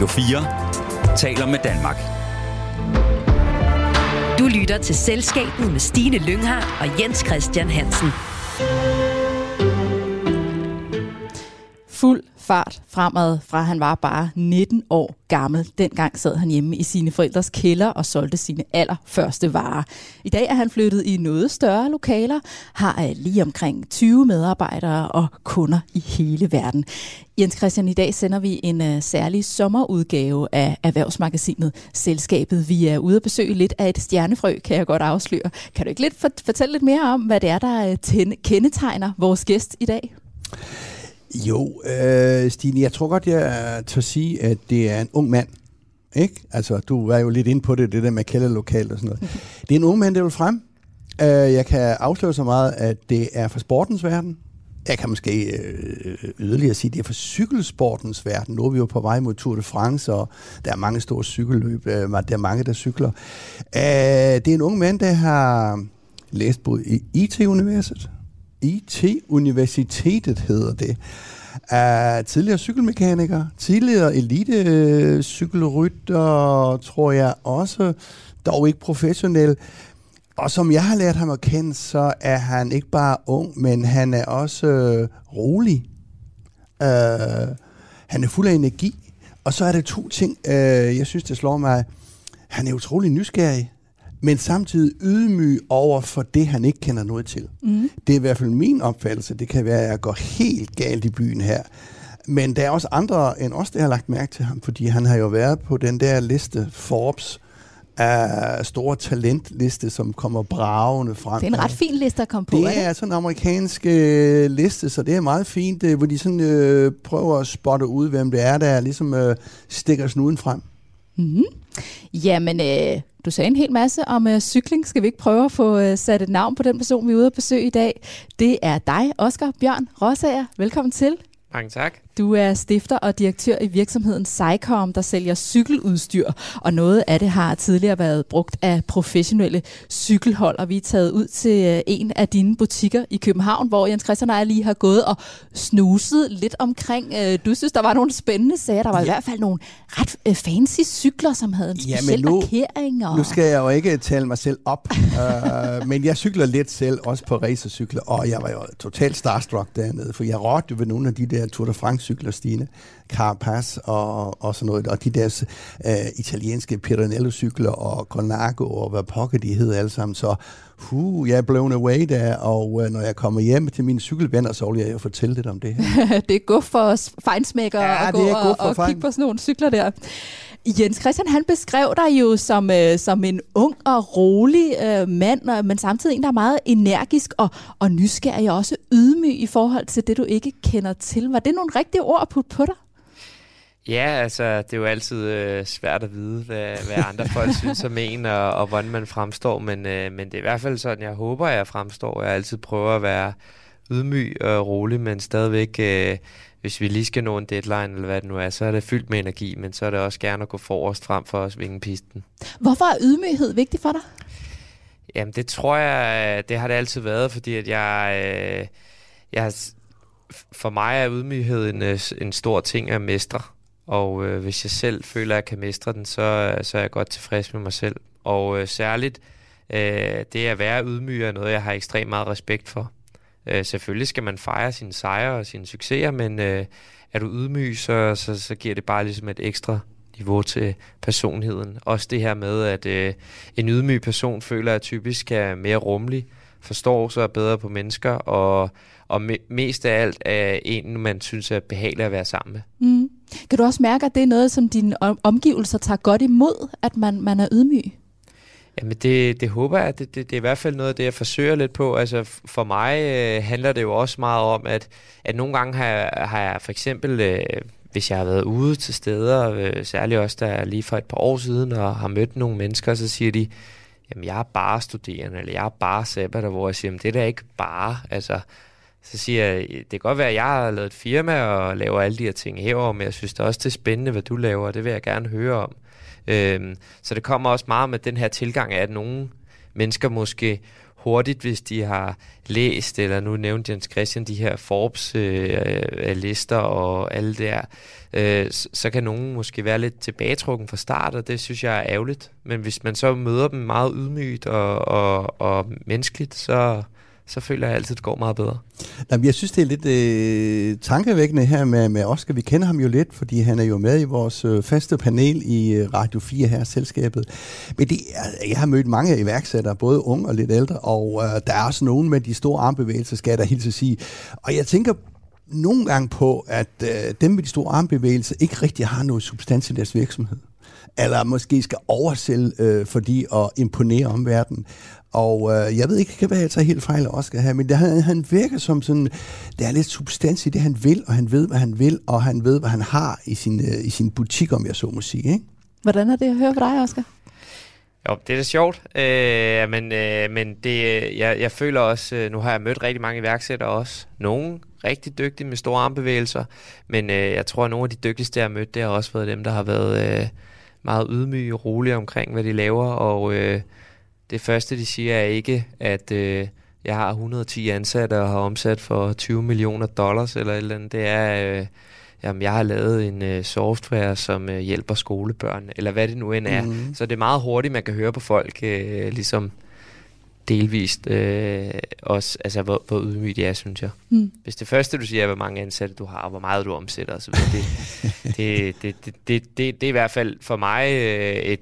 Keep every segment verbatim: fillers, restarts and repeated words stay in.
Radio fire taler med Danmark. Du lytter til Selskabet med Stine Lynghardt og Jens Christian Hansen. Fuld fart fremad, fra han var bare nitten år gammel. Dengang sad han hjemme i sine forældres kælder og solgte sine allerførste varer. I dag er han flyttet i noget større lokaler, har lige omkring tyve medarbejdere og kunder i hele verden. Jens Christian, i dag sender vi en særlig sommerudgave af erhvervsmagasinet Selskabet. Vi er ude at besøge lidt af et stjernefrø, kan jeg godt afsløre. Kan du ikke lidt fortælle lidt mere om, hvad det er, der kendetegner vores gæst i dag? Jo, øh, Stine, jeg tror godt, jeg tør sige, at det er en ung mand, ikke? Altså, du er jo lidt inde på det, det der med kælderlokalt og sådan noget. Det er en ung mand, der vil frem. Øh, jeg kan afsløre så meget, at det er fra sportens verden. Jeg kan måske øh, yderligere sige, at det er fra cykelsportens verden. Nu er vi jo på vej mod Tour de France, og der er mange store cykelløb. Øh, der er mange, der cykler. Øh, det er en ung mand, der har læst både i I T-universitetet, I T-universitetet hedder det. Uh, tidligere cykelmekaniker, tidligere elitecykelrytter, øh, tror jeg også, dog ikke professionel. Og som jeg har lært ham at kende, så er han ikke bare ung, men han er også øh, rolig. Uh, han er fuld af energi. Og så er der to ting, uh, jeg synes, det slår mig. Han er utrolig nysgerrig, men samtidig ydmyg over for det, han ikke kender noget til. Mm. Det er i hvert fald min opfattelse. Det kan være, at jeg går helt galt i byen her. Men der er også andre end os, der har lagt mærke til ham, fordi han har jo været på den der liste, Forbes, af store talentliste, som kommer bragende frem. Det er en ret fin liste at komme på, ikke? Det er sådan en amerikansk øh, liste, så det er meget fint, øh, hvor de sådan, øh, prøver at spotte ud, hvem det er, der ligesom øh, stikker snuden frem. Mm-hmm. Jamen, øh, du sagde en hel masse om øh, cykling. Skal vi ikke prøve at få øh, sat et navn på den person, vi er ude at besøge i dag? Det er dig, Oscar Bjørn-Rosager. Velkommen til. Mange tak. Du er stifter og direktør i virksomheden CYKOM, der sælger cykeludstyr, og noget af det har tidligere været brugt af professionelle cykelhold, og vi er taget ud til en af dine butikker i København, hvor Jens Christian og jeg lige har gået og snuset lidt omkring. Du synes, der var nogle spændende sager. Der var ja. i hvert fald nogle ret fancy cykler, som havde en speciel ja, nu, markering. Og... Nu skal jeg jo ikke tale mig selv op, uh, men jeg cykler lidt selv, også på racercykler, og jeg var jo totalt starstruck dernede, for jeg rådte ved nogle af de der Tour de France cykler, Stine, Carapaz og, og sådan noget, og de der øh, italienske Pirinello cykler og Coronaco og hvad pokker de hedder alle sammen, så huh, jeg er blown away der, og øh, når jeg kommer hjem til mine cykelvenner, så vil jeg jo fortælle lidt om det her. Det er godt for fejnsmækkere ja, at gå og, og fejn. kigge på sådan nogle cykler der. Jens Christian, han beskrev dig jo som, øh, som en ung og rolig øh, mand, og, men samtidig en, der er meget energisk og, og nysgerrig og også ydmyg i forhold til det, du ikke kender til. Var det nogle rigtige ord at putte på dig? Ja, altså, det er jo altid øh, svært at vide, hvad, hvad andre folk synes om en, og, og hvordan man fremstår, men, øh, men det er i hvert fald sådan, jeg håber, jeg fremstår. Jeg altid prøver at være ydmyg og rolig, men stadigvæk... Øh, Hvis vi lige skal nå en deadline, eller hvad det nu er, så er det fyldt med energi, men så er det også gerne at gå forrest frem for at svinge pisten. Hvorfor er ydmyghed vigtig for dig? Jamen det tror jeg, det har det altid været, fordi at jeg, øh, jeg for mig er ydmyghed en, en stor ting at mestre. Og øh, hvis jeg selv føler, at jeg kan mestre den, så, så er jeg godt tilfreds med mig selv. Og øh, særligt øh, det at være ydmyg er noget, jeg har ekstremt meget respekt for. Øh, selvfølgelig skal man fejre sine sejre og sine succeser, men øh, er du ydmyg, så, så, så giver det bare ligesom et ekstra niveau til personligheden. Også det her med, at øh, en ydmyg person føler, at typisk er mere rummelig, forstår sig bedre på mennesker, og, og me- mest af alt er en, man synes er behagelig at være sammen med. Mm. Kan du også mærke, at det er noget, som dine omgivelser tager godt imod, at man, man er ydmyg? Jamen det, det håber jeg. Det, det, det er i hvert fald noget af det, jeg forsøger lidt på. Altså for mig øh, handler det jo også meget om, at, at nogle gange har jeg, har jeg for eksempel, øh, hvis jeg har været ude til steder, øh, særligt også der lige for et par år siden, og har mødt nogle mennesker, så siger de, jamen jeg er bare studerende, eller jeg er bare sabbater, hvor jeg siger, jamen det er da ikke bare, altså... Så siger jeg, det kan godt være, at jeg har lavet et firma og laver alle de her ting herover, men jeg synes det er også det er spændende, hvad du laver, og det vil jeg gerne høre om. Øhm, så det kommer også meget med den her tilgang af, at nogle mennesker måske hurtigt, hvis de har læst, eller nu nævnte Jens Christian de her Forbes-lister øh, og alle der, øh, så kan nogen måske være lidt tilbagetrukken fra start, og det synes jeg er ærgerligt. Men hvis man så møder dem meget ydmygt og, og, og menneskeligt, så... så føler jeg altid, det går meget bedre. Jamen, jeg synes, det er lidt øh, tankevækkende her med, med Oscar. Vi kender ham jo lidt, fordi han er jo med i vores øh, faste panel i øh, Radio fire her, Selskabet. Men det er, jeg har mødt mange iværksættere, både unge og lidt ældre, og øh, der er også nogen med de store armbevægelser, skal jeg da hilse at sige. Og jeg tænker nogle gange på, at øh, dem med de store armbevægelser ikke rigtig har noget substans i deres virksomhed. Eller måske skal oversælge øh, for de at imponere omverdenen. Og øh, jeg ved ikke, hvad jeg tager helt fejl af Oscar her, men det, han, han virker som sådan, der er lidt substans i det, han vil, og han ved, hvad han vil, og han ved, hvad han har i sin, øh, i sin butik, om jeg så må sige, ikke? Hvordan er det at høre fra dig, Oscar? Jo, det er da sjovt, øh, men, øh, men det, jeg, jeg føler også, nu har jeg mødt rigtig mange iværksættere også, nogen rigtig dygtige med store armbevægelser, men øh, jeg tror, at nogle af de dygtigste, jeg har mødt, det har også været dem, der har været øh, meget ydmyge og rolige omkring, hvad de laver, og... Øh, det første, de siger, er ikke, at øh, jeg har et hundrede og ti ansatte og har omsat for tyve millioner dollars eller et eller andet. Det er, øh, jamen, jeg har lavet en øh, software, som øh, hjælper skolebørn, eller hvad det nu end er. Mm-hmm. Så det er meget hurtigt, man kan høre på folk, øh, ligesom delvist øh, også, altså hvor, hvor ydmygt det er, synes jeg. Mm. Hvis det første, du siger, er, hvor mange ansatte du har, og hvor meget du omsætter osv., det, det, det, det, det, det, det er i hvert fald for mig øh, et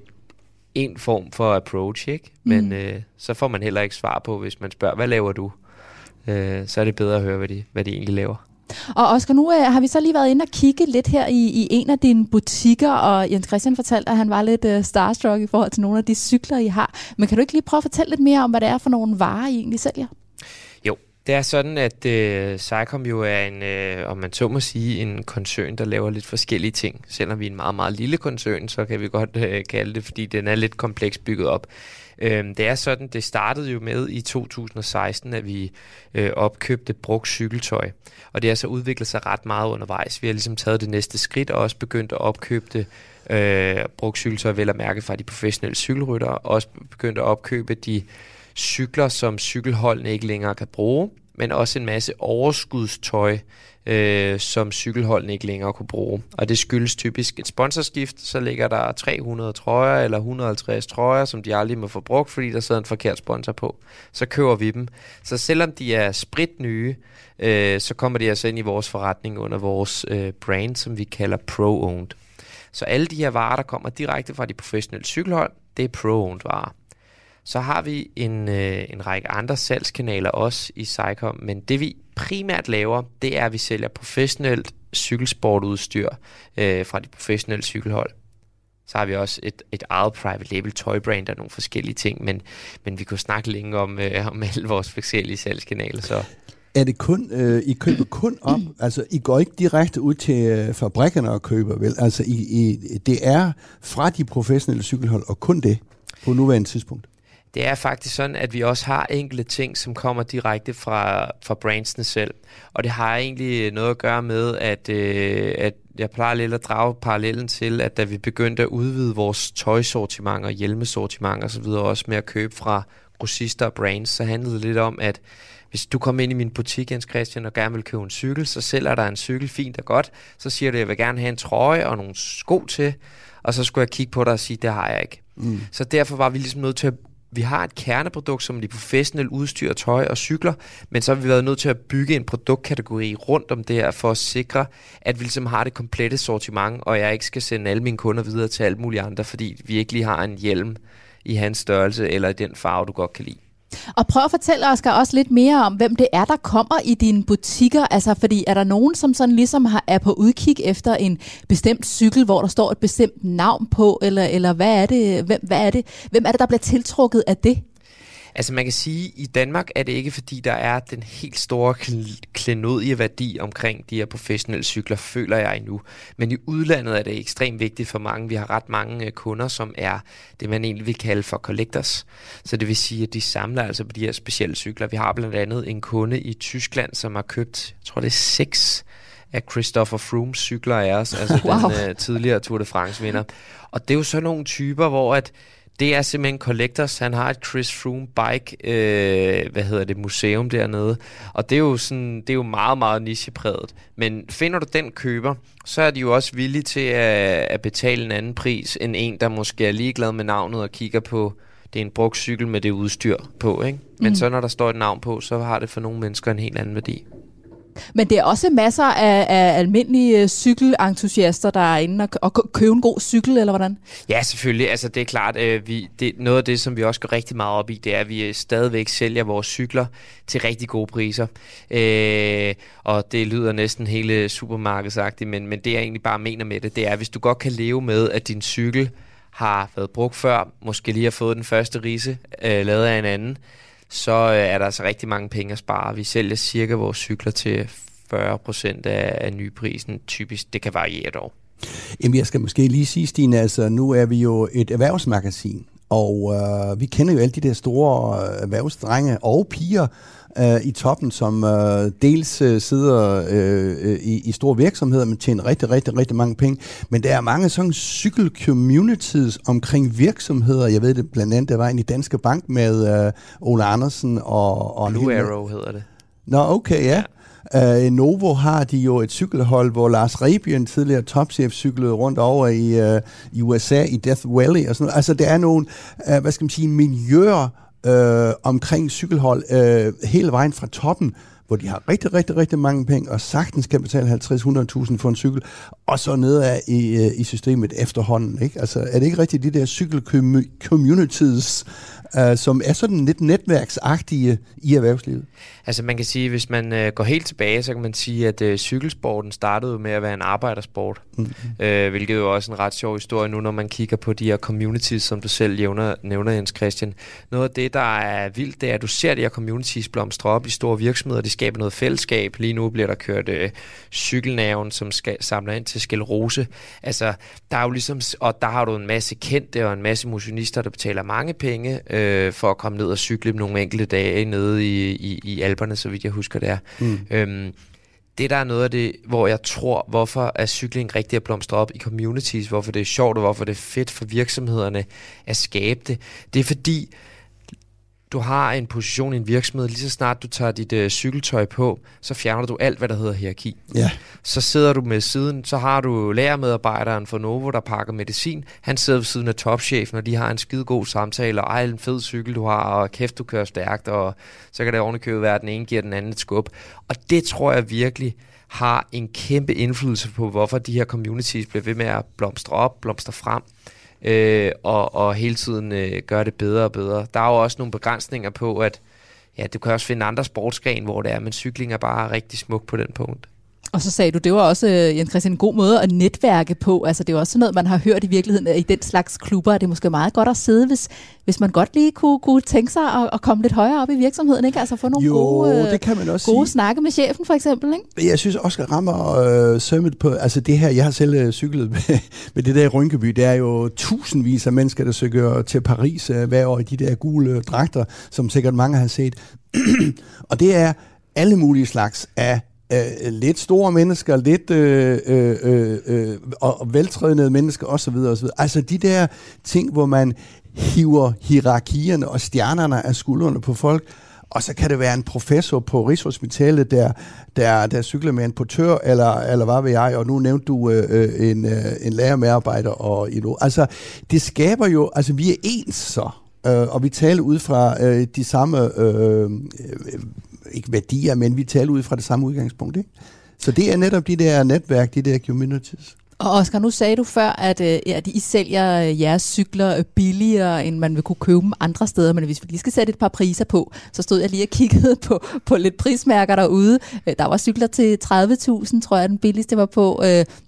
en form for approach, ikke? Men mm. øh, så får man heller ikke svar på, hvis man spørger, hvad laver du? Øh, så er det bedre at høre, hvad de, hvad de egentlig laver. Og Oscar, nu øh, har vi så lige været inde og kigge lidt her i, i en af dine butikker, og Jens Christian fortalte, at han var lidt øh, starstruck i forhold til nogle af de cykler, I har. Men kan du ikke lige prøve at fortælle lidt mere om, hvad det er for nogle varer, I egentlig sælger? Jo, det er sådan, at øh, CYKOM jo er en, øh, om man så må sige, en koncern, der laver lidt forskellige ting. Selvom vi er en meget, meget lille koncern, så kan vi godt øh, kalde det, fordi den er lidt kompleks bygget op. Øh, det er sådan, det startede jo med i to tusind og seksten, at vi øh, opkøbte brugt cykeltøj. Og det har så udviklet sig ret meget undervejs. Vi har ligesom taget det næste skridt og også begyndt at opkøbe det. Øh, brugt cykeltøj, vel at mærke fra de professionelle cykelryttere, og også begyndt at opkøbe de cykler, som cykelholdene ikke længere kan bruge, men også en masse overskudstøj, øh, som cykelholdene ikke længere kunne bruge. Og det skyldes typisk et sponsorskift, så ligger der tre hundrede trøjer eller et hundrede og halvtreds trøjer, som de aldrig må få brugt, fordi der sidder en forkert sponsor på. Så køber vi dem. Så selvom de er spritnye, øh, så kommer de altså ind i vores forretning under vores øh, brand, som vi kalder Pro-Owned. Så alle de her varer, der kommer direkte fra de professionelle cykelhold, det er Pro-Owned varer. Så har vi en, øh, en række andre salgskanaler også i CYKOM, men det vi primært laver, det er, at vi sælger professionelt cykelsportudstyr øh, fra de professionelle cykelhold. Så har vi også et, et eget private label tøjbrand og nogle forskellige ting, men, men vi kunne snakke længe om, øh, om alle vores forskellige salgskanaler. Så. Er det kun, øh, I køber kun op, altså I går ikke direkte ud til øh, fabrikkerne og køber, vel? Altså I, I, det er fra de professionelle cykelhold og kun det på nuværende tidspunkt? Det er faktisk sådan, at vi også har enkelte ting, som kommer direkte fra, fra brandsene selv. Og det har egentlig noget at gøre med, at, øh, at jeg plejer lidt at drage parallellen til, at da vi begyndte at udvide vores tøjsortiment og hjelmesortiment og så videre, også med at købe fra grossister og brands, så handlede det lidt om, at hvis du kommer ind i min butik, Jens Christian, og gerne vil købe en cykel, så sælger der en cykel fint og godt. Så siger du, at jeg vil gerne have en trøje og nogle sko til, og så skulle jeg kigge på dig og sige, det har jeg ikke. Mm. Så derfor var vi ligesom nødt til at vi har et kerneprodukt, som de professionelle udstyr, tøj og cykler, men så har vi været nødt til at bygge en produktkategori rundt om det her, for at sikre, at vi ligesom har det komplette sortiment, og jeg ikke skal sende alle mine kunder videre til alle mulige andre, fordi vi ikke lige har en hjelm i hans størrelse, eller i den farve, du godt kan lide. Og prøv at fortælle, Oscar, også lidt mere om, hvem det er, der kommer i dine butikker. Altså, fordi er der nogen, som sådan ligesom har, er på udkig efter en bestemt cykel, hvor der står et bestemt navn på, eller, eller hvad er det, hvem, hvad er det, hvem er det, der bliver tiltrukket af det? Altså man kan sige, at i Danmark er det ikke, fordi der er den helt store klenodie værdi omkring de her professionelle cykler, føler jeg endnu. Men i udlandet er det ekstremt vigtigt for mange. Vi har ret mange kunder, som er det, man egentlig vil kalde for collectors. Så det vil sige, at de samler altså på de her specielle cykler. Vi har blandt andet en kunde i Tyskland, som har købt, jeg tror det er seks af Christopher Froomes cykler af os, altså wow. den uh, tidligere Tour de France vinder. Og det er jo sådan nogle typer, hvor at Det er simpelthen Collectors. Han har et Chris Froome bike, øh, hvad hedder det, museum dernede. Og det er jo sådan, det er jo meget, meget nichepræget. Men finder du den køber, så er de jo også villige til at, at betale en anden pris end en, der måske er ligeglad med navnet og kigger på, det er en brugt cykel med det udstyr på, ikke? Men mm. så når der står et navn på, så har det for nogle mennesker en helt anden værdi. Men det er også masser af, af almindelige cykelentusiaster, der er inde og, og købe en god cykel, eller hvordan? Ja, selvfølgelig. Altså, det er klart, øh, vi, det, noget af det, som vi også går rigtig meget op i, det er, at vi stadigvæk sælger vores cykler til rigtig gode priser. Øh, og det lyder næsten hele supermarkedsagtigt, men, men det, jeg egentlig bare mener med det, det er, hvis du godt kan leve med, at din cykel har været brugt før, måske lige har fået den første rise, øh, lavet af en anden, så øh, er der altså rigtig mange penge at spare. Vi sælger cirka vores cykler til fyrre procent af, af nyprisen, typisk. Det kan variere dog. Jamen, jeg skal måske lige sige, Stine, altså nu er vi jo et erhvervsmagasin, og øh, vi kender jo alle de der store erhvervsdrenge og piger øh, i toppen, som øh, dels øh, sidder øh, i, i store virksomheder, men tjener rigtig, rigtig, rigtig mange penge. Men der er mange sådan cykel-communities omkring virksomheder. Jeg ved det blandt andet, der var en i Danske Bank med øh, Ole Andersen og... og Nuarrow hedder det. Nå, okay, ja. ja. Øh, Novo har de jo et cykelhold, hvor Lars Rebien, tidligere topchef, cyklede rundt over i, øh, i U S A, i Death Valley og sådan noget. Altså, der er nogle, øh, hvad skal man sige, miljøer, Øh, omkring cykelhold øh, hele vejen fra toppen, hvor de har rigtig, rigtig, rigtig mange penge, og sagtens kan betale halvtreds til hundrede tusind for en cykel, og så nedad i, øh, i systemet efterhånden. Ikke? Altså, er det ikke rigtigt de der cykelcommunities, øh, som er sådan lidt netværksagtige i erhvervslivet? Altså man kan sige, hvis man øh, går helt tilbage, så kan man sige, at øh, cykelsporten startede med at være en arbejdersport, mm-hmm. øh, hvilket jo også er en ret sjov historie nu, når man kigger på de her communities, som du selv jævner, nævner, Jens Christian. Noget af det, der er vildt, det er, at du ser de her communities blomstre op i store virksomheder, de skaber noget fællesskab. Lige nu bliver der kørt øh, cykelnaven, som skal, samler ind til Skelrose. Altså, der er jo ligesom, og der har du en masse kendte og en masse motionister, der betaler mange penge øh, for at komme ned og cykle nogle enkelte dage nede i, i, i Alperne, så vidt jeg husker det er. Mm. Øhm, det der er noget af det, hvor jeg tror, hvorfor er cykling rigtig at blomstre op i communities, hvorfor det er sjovt og hvorfor det er fedt for virksomhederne at skabe det. Det er fordi, du har en position i en virksomhed, lige så snart du tager dit øh, cykeltøj på, så fjerner du alt, hvad der hedder hierarki. Yeah. Så sidder du med siden, så har du lagermedarbejderen for Novo, der pakker medicin. Han sidder ved siden af topchefen, og de har en skidegod samtale, og ej, en fed cykel du har, og kæft, du kører stærkt, og så kan det ovenikøbet være, at den ene giver den anden et skub. Og det tror jeg virkelig har en kæmpe indflydelse på, hvorfor de her communities bliver ved med at blomstre op, blomstre frem. Øh, og, og hele tiden øh, gør det bedre og bedre. Der er jo også nogle begrænsninger på, at ja, du kan også finde andre sportsgren, hvor det er, men cykling er bare rigtig smuk på den punkt. Og så sagde du, det var også, Jens Christian, en god måde at netværke på. Altså, det er også sådan noget, man har hørt i virkeligheden i den slags klubber. Det er måske meget godt at sidde, hvis, hvis man godt lige kunne, kunne tænke sig at, at komme lidt højere op i virksomheden. Ikke? Altså få nogle jo, gode, det kan man også gode snakke med chefen, for eksempel. Ikke? Jeg synes, Oscar rammer øh, sømmet på... Altså det her, jeg har selv cyklet med, med det der i Rønkeby. Der er jo tusindvis af mennesker, der søger til Paris øh, hver år i de der gule dragter, som sikkert mange har set. Og det er alle mulige slags af... Uh, lidt store mennesker, lidt øh, øh, øh, og veltrænede mennesker osv. osv. Altså de der ting, hvor man hiver hierarkierne og stjernerne af skuldrene på folk, og så kan det være en professor på Rigshospitalet, der, der, der cykler med en portør, eller, eller hvad ved jeg, og nu nævnte du øh, en, øh, en lærermedarbejder. Og, altså det skaber jo, altså vi er ens så, øh, og vi taler ud fra øh, de samme... Øh, øh, ikke værdier, men vi taler ud fra det samme udgangspunkt, ikke? Så det er netop de der netværk, de der communities. Og Oscar, nu sagde du før, at, at I sælger jeres cykler billigere, end man vil kunne købe dem andre steder, men hvis vi lige skal sætte et par priser på, så stod jeg lige og kiggede på, på lidt prismærker derude. Der var cykler til tredive tusind, tror jeg, den billigste var på.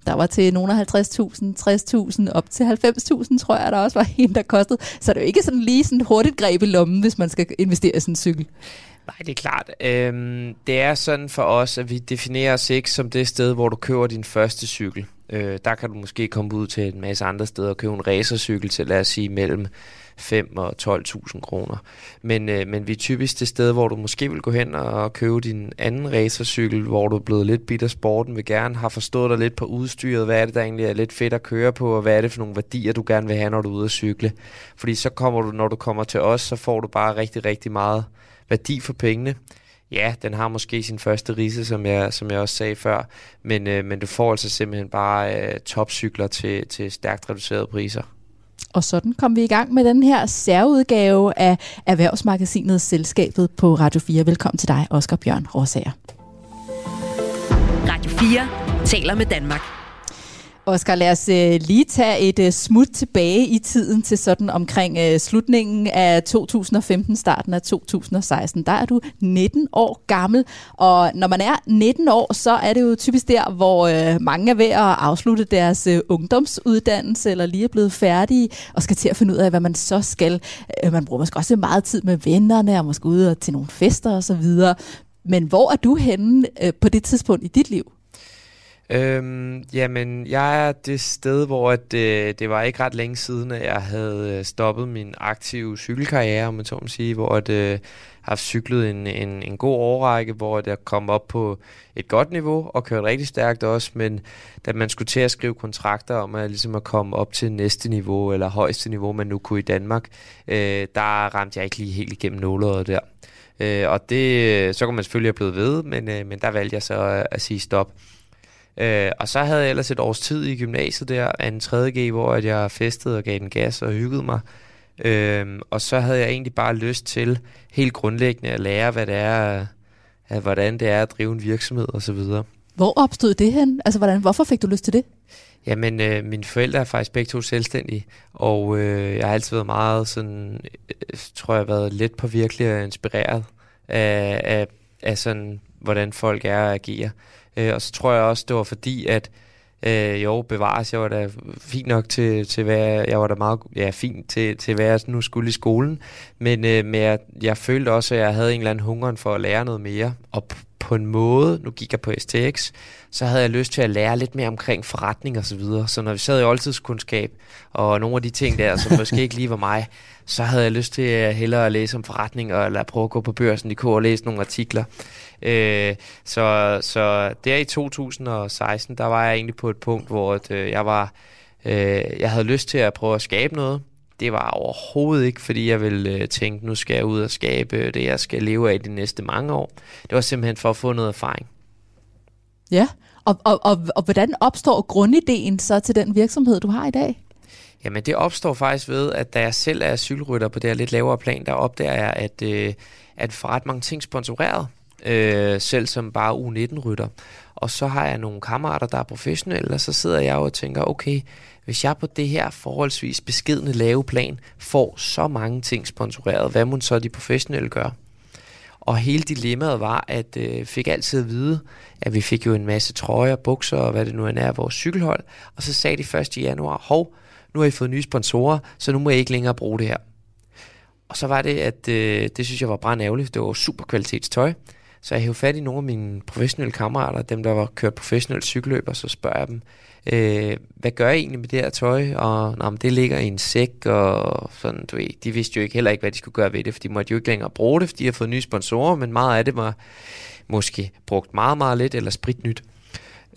Der var til nogle halvtreds tusind, tres tusind, op til halvfems tusind, tror jeg, der også var en, der kostede. Så det er jo ikke sådan lige sådan hurtigt greb i lommen, hvis man skal investere i sådan en cykel. Nej, det er klart. Øhm, det er sådan for os, at vi definerer os ikke som det sted, hvor du køber din første cykel. Øh, der kan du måske komme ud til en masse andre steder og købe en racercykel til, lad os sige, mellem fem og tolv tusind kroner. Men, øh, men vi er typisk det sted, hvor du måske vil gå hen og købe din anden racercykel, hvor du er blevet lidt bit af sporten, vil gerne have forstået dig lidt på udstyret, hvad er det, der egentlig er lidt fedt at køre på, og hvad er det for nogle værdier, du gerne vil have, når du er ude at cykle. Fordi så kommer du, når du kommer til os, så får du bare rigtig, rigtig meget værdi for pengene. Ja, den har måske sin første rise, som jeg, som jeg også sagde før, men, øh, men du får altså simpelthen bare øh, topcykler til, til stærkt reducerede priser. Og sådan kom vi i gang med den her særudgave af erhvervsmagasinet Selskabet på Radio fire. Velkommen til dig, Oscar Bjørn-Rosager. Radio fire taler med Danmark. Oscar, lad os lige tage et smut tilbage i tiden til sådan omkring slutningen af to tusind og femten, starten af to tusind og seksten. Der er du nitten år gammel, og når man er nitten år, så er det jo typisk der, hvor mange er ved at afslutte deres ungdomsuddannelse, eller lige er blevet færdige, og skal til at finde ud af, hvad man så skal. Man bruger måske også meget tid med vennerne, og måske ude til nogle fester osv. Men hvor er du henne på det tidspunkt i dit liv? Øhm, jamen, jeg er det sted, hvor at, øh, det var ikke ret længe siden, at jeg havde stoppet min aktive cykelkarriere, om man så må sige, hvor at, øh, jeg har cyklet en, en, en god årrække, hvor at jeg kom op på et godt niveau og kørte rigtig stærkt også, men da man skulle til at skrive kontrakter om at, ligesom at komme op til næste niveau, eller højeste niveau, man nu kunne i Danmark, øh, der ramte jeg ikke lige helt igennem nåleret der. Øh, og det, så kunne man selvfølgelig have blevet ved, men, øh, men der valgte jeg så at, at sige stop. Uh, og så havde jeg ellers et års tid i gymnasiet der, anden og tredje g, hvor at jeg festede og gav den gas og hyggede mig. Uh, og så havde jeg egentlig bare lyst til helt grundlæggende at lære, hvad det er, uh, hvordan det er at drive en virksomhed osv. Hvor opstod det hen? Altså, hvordan, hvorfor fik du lyst til det? Jamen, øh, mine forældre er faktisk begge to selvstændige, og øh, jeg har altid været meget sådan, øh, tror jeg, været lidt påvirkelig og inspireret af, af, af sådan, hvordan folk er og agerer. Og så tror jeg også, det var fordi, at øh, jo, bevares, jeg var da fint nok til, til hvad jeg, jeg var da meget ja, fint til, til, hvad jeg nu skulle i skolen. Men, øh, men jeg, jeg følte også, at jeg havde en eller anden hungeren for at lære noget mere. Og p- på en måde, nu gik jeg på S T X, så havde jeg lyst til at lære lidt mere omkring forretning og så videre. Så når vi sad i oldtidskundskab, og nogle af de ting der, som måske ikke lige var mig, så havde jeg lyst til at hellere at læse om forretning, eller prøve at gå på børsen punktum d k og læse nogle artikler. Øh, så, så der i to tusind og seksten, der var jeg egentlig på et punkt, hvor at, øh, jeg, var, øh, jeg havde lyst til at prøve at skabe noget. Det var overhovedet ikke, fordi jeg ville øh, tænke, nu skal jeg ud og skabe det, jeg skal leve af de næste mange år. Det var simpelthen for at få noget erfaring. Ja, og, og, og, og hvordan opstår grundideen så til den virksomhed, du har i dag? Jamen det opstår faktisk ved, at da jeg selv er cykelrytter på det her lidt lavere plan, der opdager jeg, at, øh, at for ret mange ting sponsoreret. Øh, selv som bare U nitten rytter. Og så har jeg nogle kammerater, der er professionelle, og så sidder jeg og tænker, okay, hvis jeg på det her forholdsvis beskedne lave plan får så mange ting sponsoreret, hvad må så de professionelle gøre? Og hele dilemmaet var, at øh, fik altid at vide, at vi fik jo en masse trøjer, bukser og hvad det nu er af vores cykelhold, og så sagde de første januar, hov, nu har I fået nye sponsorer, så nu må I ikke længere bruge det her. Og så var det, at øh, det synes jeg var brandærgerligt, det var super kvalitetstøj. Så jeg hævde fat i nogle af mine professionelle kammerater, dem der var kørt professionelle cykelløb, og så spørger jeg dem, øh, hvad gør I egentlig med det her tøj? Og nå, det ligger i en sæk, og sådan, du ved, de vidste jo ikke heller ikke, hvad de skulle gøre ved det, for de måtte jo ikke længere bruge det, fordi de har fået nye sponsorer, men meget af det var måske brugt meget, meget lidt, eller spritnyt.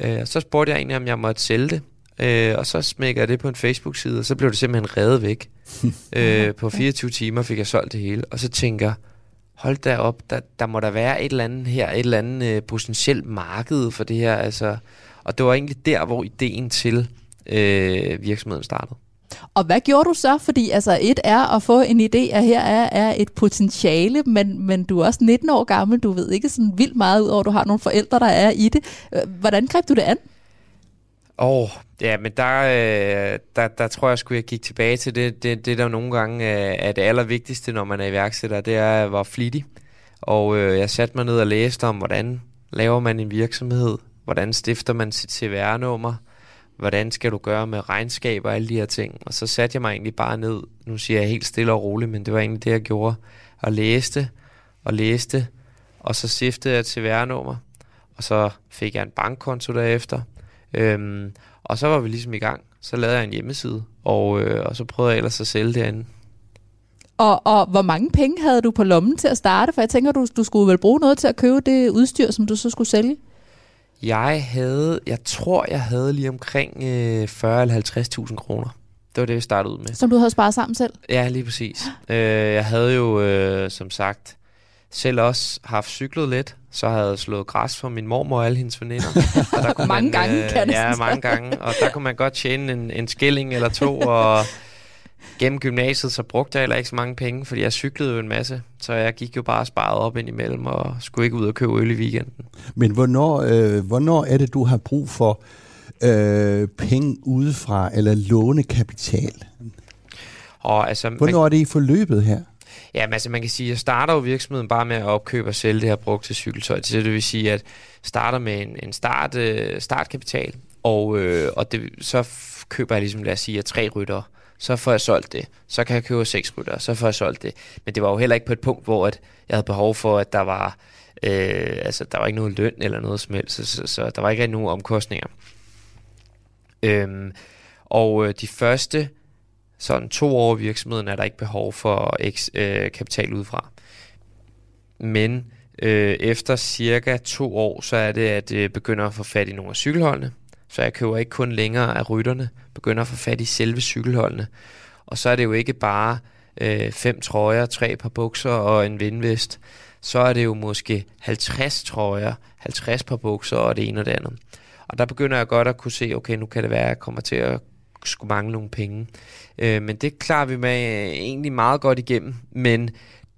Øh, og så spurgte jeg egentlig, om jeg måtte sælge det, øh, og så smækker jeg det på en Facebook-side, og så blev det simpelthen revet væk. øh, på fireogtyve timer fik jeg solgt det hele, og så tænker hold da op, der, der må der være et eller andet her, et eller andet øh, potentielt marked for det her. Altså. Og det var egentlig der, hvor ideen til øh, virksomheden startede. Og hvad gjorde du så? Fordi altså, et er at få en idé, at her er, er et potentiale, men, men du er også nitten år gammel, du ved ikke sådan vildt meget, udover du har nogle forældre, der er i det. Hvordan greb du det an? Åh, oh, ja, men der, øh, der, der tror jeg sgu, jeg gik tilbage til det, det, det der nogle gange øh, er det allervigtigste, når man er iværksætter, det er, at var flittig. Og øh, jeg satte mig ned og læste om, hvordan laver man en virksomhed, hvordan stifter man sit C V R-nummer, hvordan skal du gøre med regnskab og alle de her ting. Og så satte jeg mig egentlig bare ned, nu siger jeg helt stille og roligt, men det var egentlig det, jeg gjorde, og læste og læste, og så stiftede jeg et C V R-nummer, og så fik jeg en bankkonto derefter. Øhm, Og så var vi ligesom i gang. Så lavede jeg en hjemmeside, og, øh, og så prøvede jeg ellers at sælge derinde. Og, og hvor mange penge havde du på lommen til at starte? For jeg tænker, du, du skulle vel bruge noget til at købe det udstyr, som du så skulle sælge? Jeg havde, jeg tror, jeg havde lige omkring øh, fyrre til halvtreds tusind kroner. Det var det, vi startede ud med. Som du havde sparet sammen selv? Ja, lige præcis. Øh, jeg havde jo, øh, som sagt, selv også haft cyklet lidt. Så havde jeg slået græs for min mormor og alle hendes veninder. Og der kunne mange man, gange, øh, kan det Ja, mange gange. Og der kunne man godt tjene en, en skilling eller to. Og gennem gymnasiet, så brugte jeg heller ikke så mange penge, fordi jeg cyklede jo en masse. Så jeg gik jo bare sparet op indimellem og skulle ikke ud og købe øl i weekenden. Men hvornår, øh, hvornår er det, du har brug for øh, penge udefra eller lånekapital? Og altså, hvornår man, er det i forløbet her? Ja, men altså man kan sige, at jeg starter jo virksomheden bare med at opkøbe og sælge det her brugte cykeltøj. Så det vil sige, at starter med en, en start, øh, startkapital, og, øh, og det, så køber jeg ligesom, lad os sige, tre ryttere. Så får jeg solgt det. Så kan jeg købe seks ryttere, så får jeg solgt det. Men det var jo heller ikke på et punkt, hvor at jeg havde behov for, at der var, øh, altså, der var ikke noget løn eller noget som helst, så, så, så der var ikke rigtig nogen omkostninger. Øhm, og øh, de første sådan to år i virksomheden er der ikke behov for eks, øh, kapital udefra. Men øh, efter cirka to år, så er det, at jeg begynder at få fat i nogle af cykelholdene. Så jeg køber ikke kun længere af rytterne, begynder at få fat i selve cykelholdene. Og så er det jo ikke bare øh, fem trøjer, tre par bukser og en vindvest. Så er det jo måske halvtreds trøjer, halvtreds par bukser og det ene og det andet. Og der begynder jeg godt at kunne se, okay, nu kan det være, at jeg kommer til at skulle mangle nogle penge. Øh, men det klarer vi med øh, egentlig meget godt igennem. Men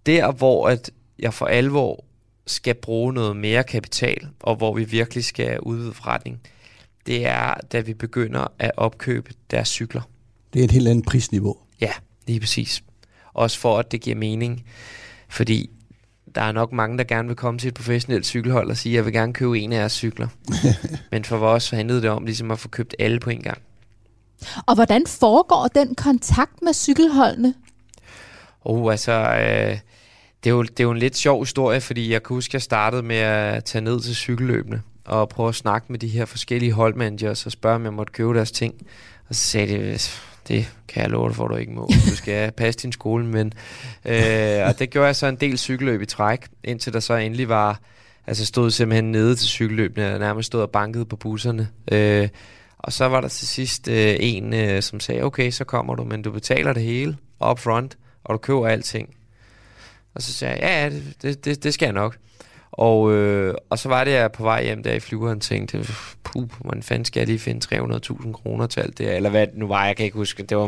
der, hvor at jeg for alvor skal bruge noget mere kapital, og hvor vi virkelig skal udvide forretningen, det er, da vi begynder at opkøbe deres cykler. Det er et helt andet prisniveau. Ja, lige præcis. Også for, at det giver mening. Fordi der er nok mange, der gerne vil komme til et professionelt cykelhold og sige, at jeg vil gerne købe en af jeres cykler. Men for os handlede det om ligesom at få købt alle på en gang. Og hvordan foregår den kontakt med cykelholdene? Oh, altså... Øh, det, er jo, det er jo en lidt sjov historie, fordi jeg kan huske, at jeg startede med at tage ned til cykelløbene og prøve at snakke med de her forskellige holdmanagers og spørge, om jeg måtte købe deres ting. Og så sagde de, det kan jeg love dig for, du ikke må. Du skal passe din skole, men... Øh, og det gjorde jeg så en del cykelløb i træk, indtil der så endelig var... Altså stod simpelthen nede til cykelløbene, og nærmest stod og bankede på busserne. Øh, og så var der til sidst øh, en, øh, som sagde, okay, så kommer du, men du betaler det hele upfront, og du køber alting. Og så sagde jeg, ja, det, det, det skal jeg nok. Og, øh, og så var det, jeg på vej hjem der i flyveren tænkte, puh, hvordan fanden skal jeg lige finde tre hundrede tusind kroner til alt det her? Eller hvad nu var, jeg kan ikke huske. Det var,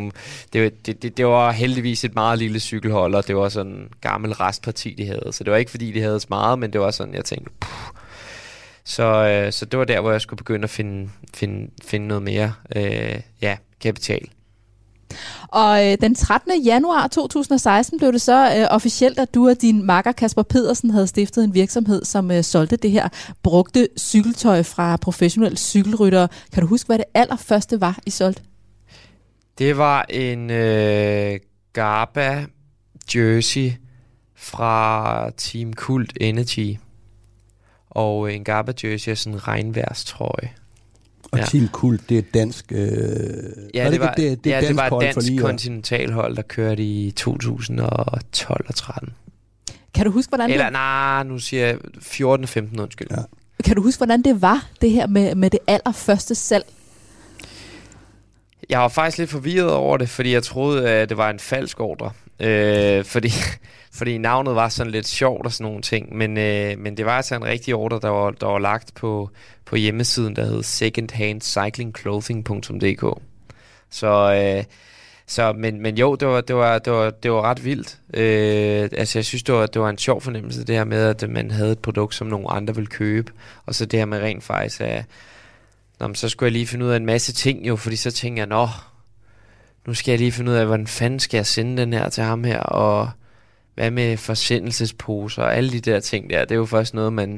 det, det, det, det var heldigvis et meget lille cykelhold, og det var sådan en gammel restparti, de havde. Så det var ikke, fordi de havde så meget, men det var sådan, jeg tænkte, puh. Så, øh, så det var der, hvor jeg skulle begynde at finde, finde, finde noget mere øh, ja, kapital. Og øh, den trettende januar to tusind og seksten blev det så øh, officielt, at du og din makker Kasper Pedersen havde stiftet en virksomhed, som øh, solgte det her brugte cykeltøj fra professionelle cykelryttere. Kan du huske, hvad det allerførste var, I solgte? Det var en øh, Garba jersey fra Team Kult Energy. Og en Garba jersey er sådan en regnværstrøje. Og ja. Team Kult, det er dansk... Øh, ja, det var, det, det, det ja, dansk det var et dansk kontinentalhold, der kørte i to tusind og tolv og tretten. Kan du huske, hvordan... Eller, det... nej, nu siger jeg fjorten femten, undskyld. Ja. Kan du huske, hvordan det var, det her med, med det allerførste salg? Jeg var faktisk lidt forvirret over det, fordi jeg troede, at det var en falsk ordre. Øh, fordi, fordi navnet var sådan lidt sjovt og sådan nogle ting. Men, øh, men det var altså en rigtig ordre, der var, der var lagt på, på hjemmesiden, der hed secondhandcyclingclothing punktum d k. Så, øh, så, men, men jo, det var, det var, det var, det var ret vildt. Øh, altså jeg synes, det var, det var en sjov fornemmelse, det her med, at man havde et produkt, som nogle andre ville købe. Og så det her med rent faktisk at... Nå, så skulle jeg lige finde ud af en masse ting jo, fordi så tænker jeg, nå, nu skal jeg lige finde ud af, hvordan fanden skal jeg sende den her til ham her, og hvad med forsendelsesposer og alle de der ting der, det er jo først noget, man,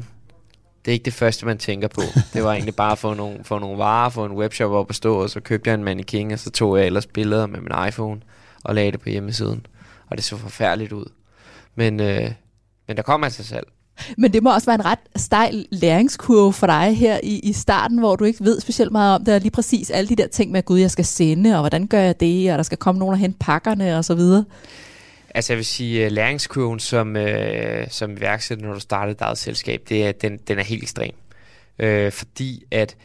det er ikke det første, man tænker på. Det var egentlig bare at få nogle, få nogle varer, få en webshop op at stå, og så købte jeg en mannequin, og så tog jeg ellers billeder med min iPhone, og lagde det på hjemmesiden, og det så forfærdeligt ud. Men, øh, men der kom altså salg. Men det må også være en ret stejl læringskurve for dig her i, i starten, hvor du ikke ved specielt meget om det, og lige præcis alle de der ting med, gud, jeg skal sende, og hvordan gør jeg det, og der skal komme nogen og hente pakkerne, og så videre. Altså jeg vil sige, læringskurven som, øh, som iværksætter, når du starter et eget selskab, det er, den, den er helt ekstrem. Øh, fordi at,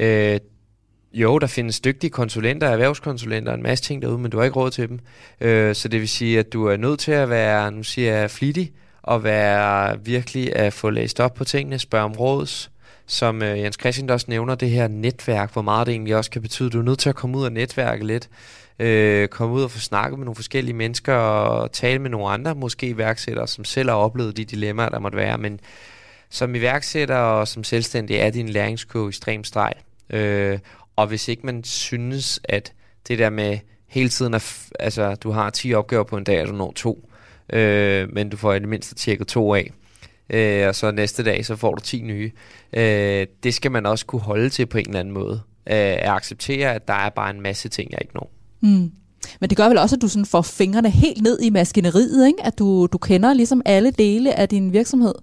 øh, jo, der findes dygtige konsulenter, erhvervskonsulenter, en masse ting derude, men du har ikke råd til dem. Øh, så det vil sige, at du er nødt til at være, nu siger jeg, flittig, og være virkelig at få læst op på tingene, spørge om råds, som øh, Jens Christian også nævner, det her netværk, hvor meget det egentlig også kan betyde. Du er nødt til at komme ud og netværke lidt, øh, komme ud og få snakket med nogle forskellige mennesker, og tale med nogle andre, måske iværksættere, som selv har oplevet de dilemmaer, der måtte være, men som iværksætter og som selvstændig er din læringskurve ekstremt stejl. Øh, og hvis ikke man synes, at det der med hele tiden, at f- altså, du har ti opgaver på en dag, og du når to, øh, men du får i det mindste tjekket to af, øh, og så næste dag, så får du ti nye. Øh, det skal man også kunne holde til på en eller anden måde. Øh, at acceptere, at der er bare en masse ting, jeg ikke når. Mm. Men det gør vel også, at du sådan får fingrene helt ned i maskineriet, ikke? At du, du kender ligesom alle dele af din virksomhed.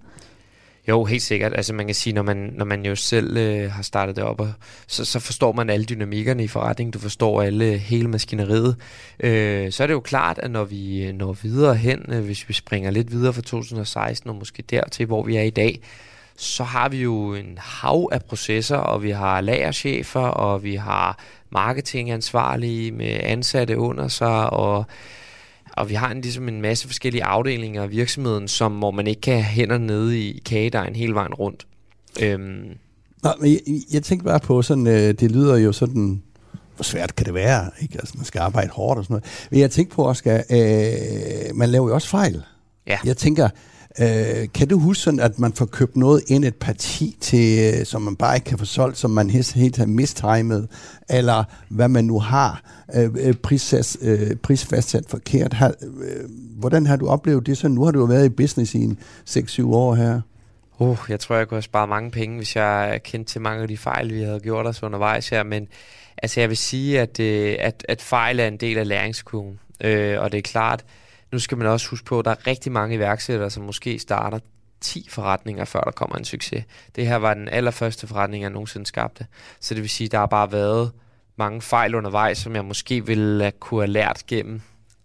Jo, helt sikkert. Altså man kan sige, når man, når man jo selv øh, har startet det op, og så, så forstår man alle dynamikkerne i forretningen, du forstår alle hele maskineriet. Øh, så er det jo klart, at når vi når videre hen, øh, hvis vi springer lidt videre fra to tusind og seksten og måske dertil, hvor vi er i dag, så har vi jo en hav af processer, og vi har lagerchefer, og vi har marketingansvarlige med ansatte under sig, og... Og vi har en, ligesom en masse forskellige afdelinger af virksomheden, som, hvor man ikke kan hænder nede i kagedejen hele vejen rundt. Øhm. Nå, men jeg, jeg tænkte bare på, sådan, øh, det lyder jo sådan, hvor svært kan det være, ikke? Altså, man skal arbejde hårdt og sådan noget. Men jeg tænkte på, Oscar, øh, man laver jo også fejl. Ja. Jeg tænker, øh, kan du huske sådan, at man får købt noget ind et parti til, øh, som man bare ikke kan få solgt, som man helt, helt har mistimet, eller hvad man nu har? Øh, prissats, øh, prisfastsat forkert. Har, øh, hvordan har du oplevet det? Så nu har du jo været i business i en seks syv år her. Uh, jeg tror, jeg kunne have sparet mange penge, hvis jeg kendte til mange af de fejl, vi havde gjort os undervejs her. Men altså, jeg vil sige, at, øh, at, at fejl er en del af læringskurven. Øh, og det er klart, nu skal man også huske på, at der er rigtig mange iværksættere, som måske starter ti forretninger, før der kommer en succes. Det her var den allerførste forretning, jeg nogensinde skabte. Så det vil sige, at der har bare været mange fejl undervejs, som jeg måske ville kunne have lært gennem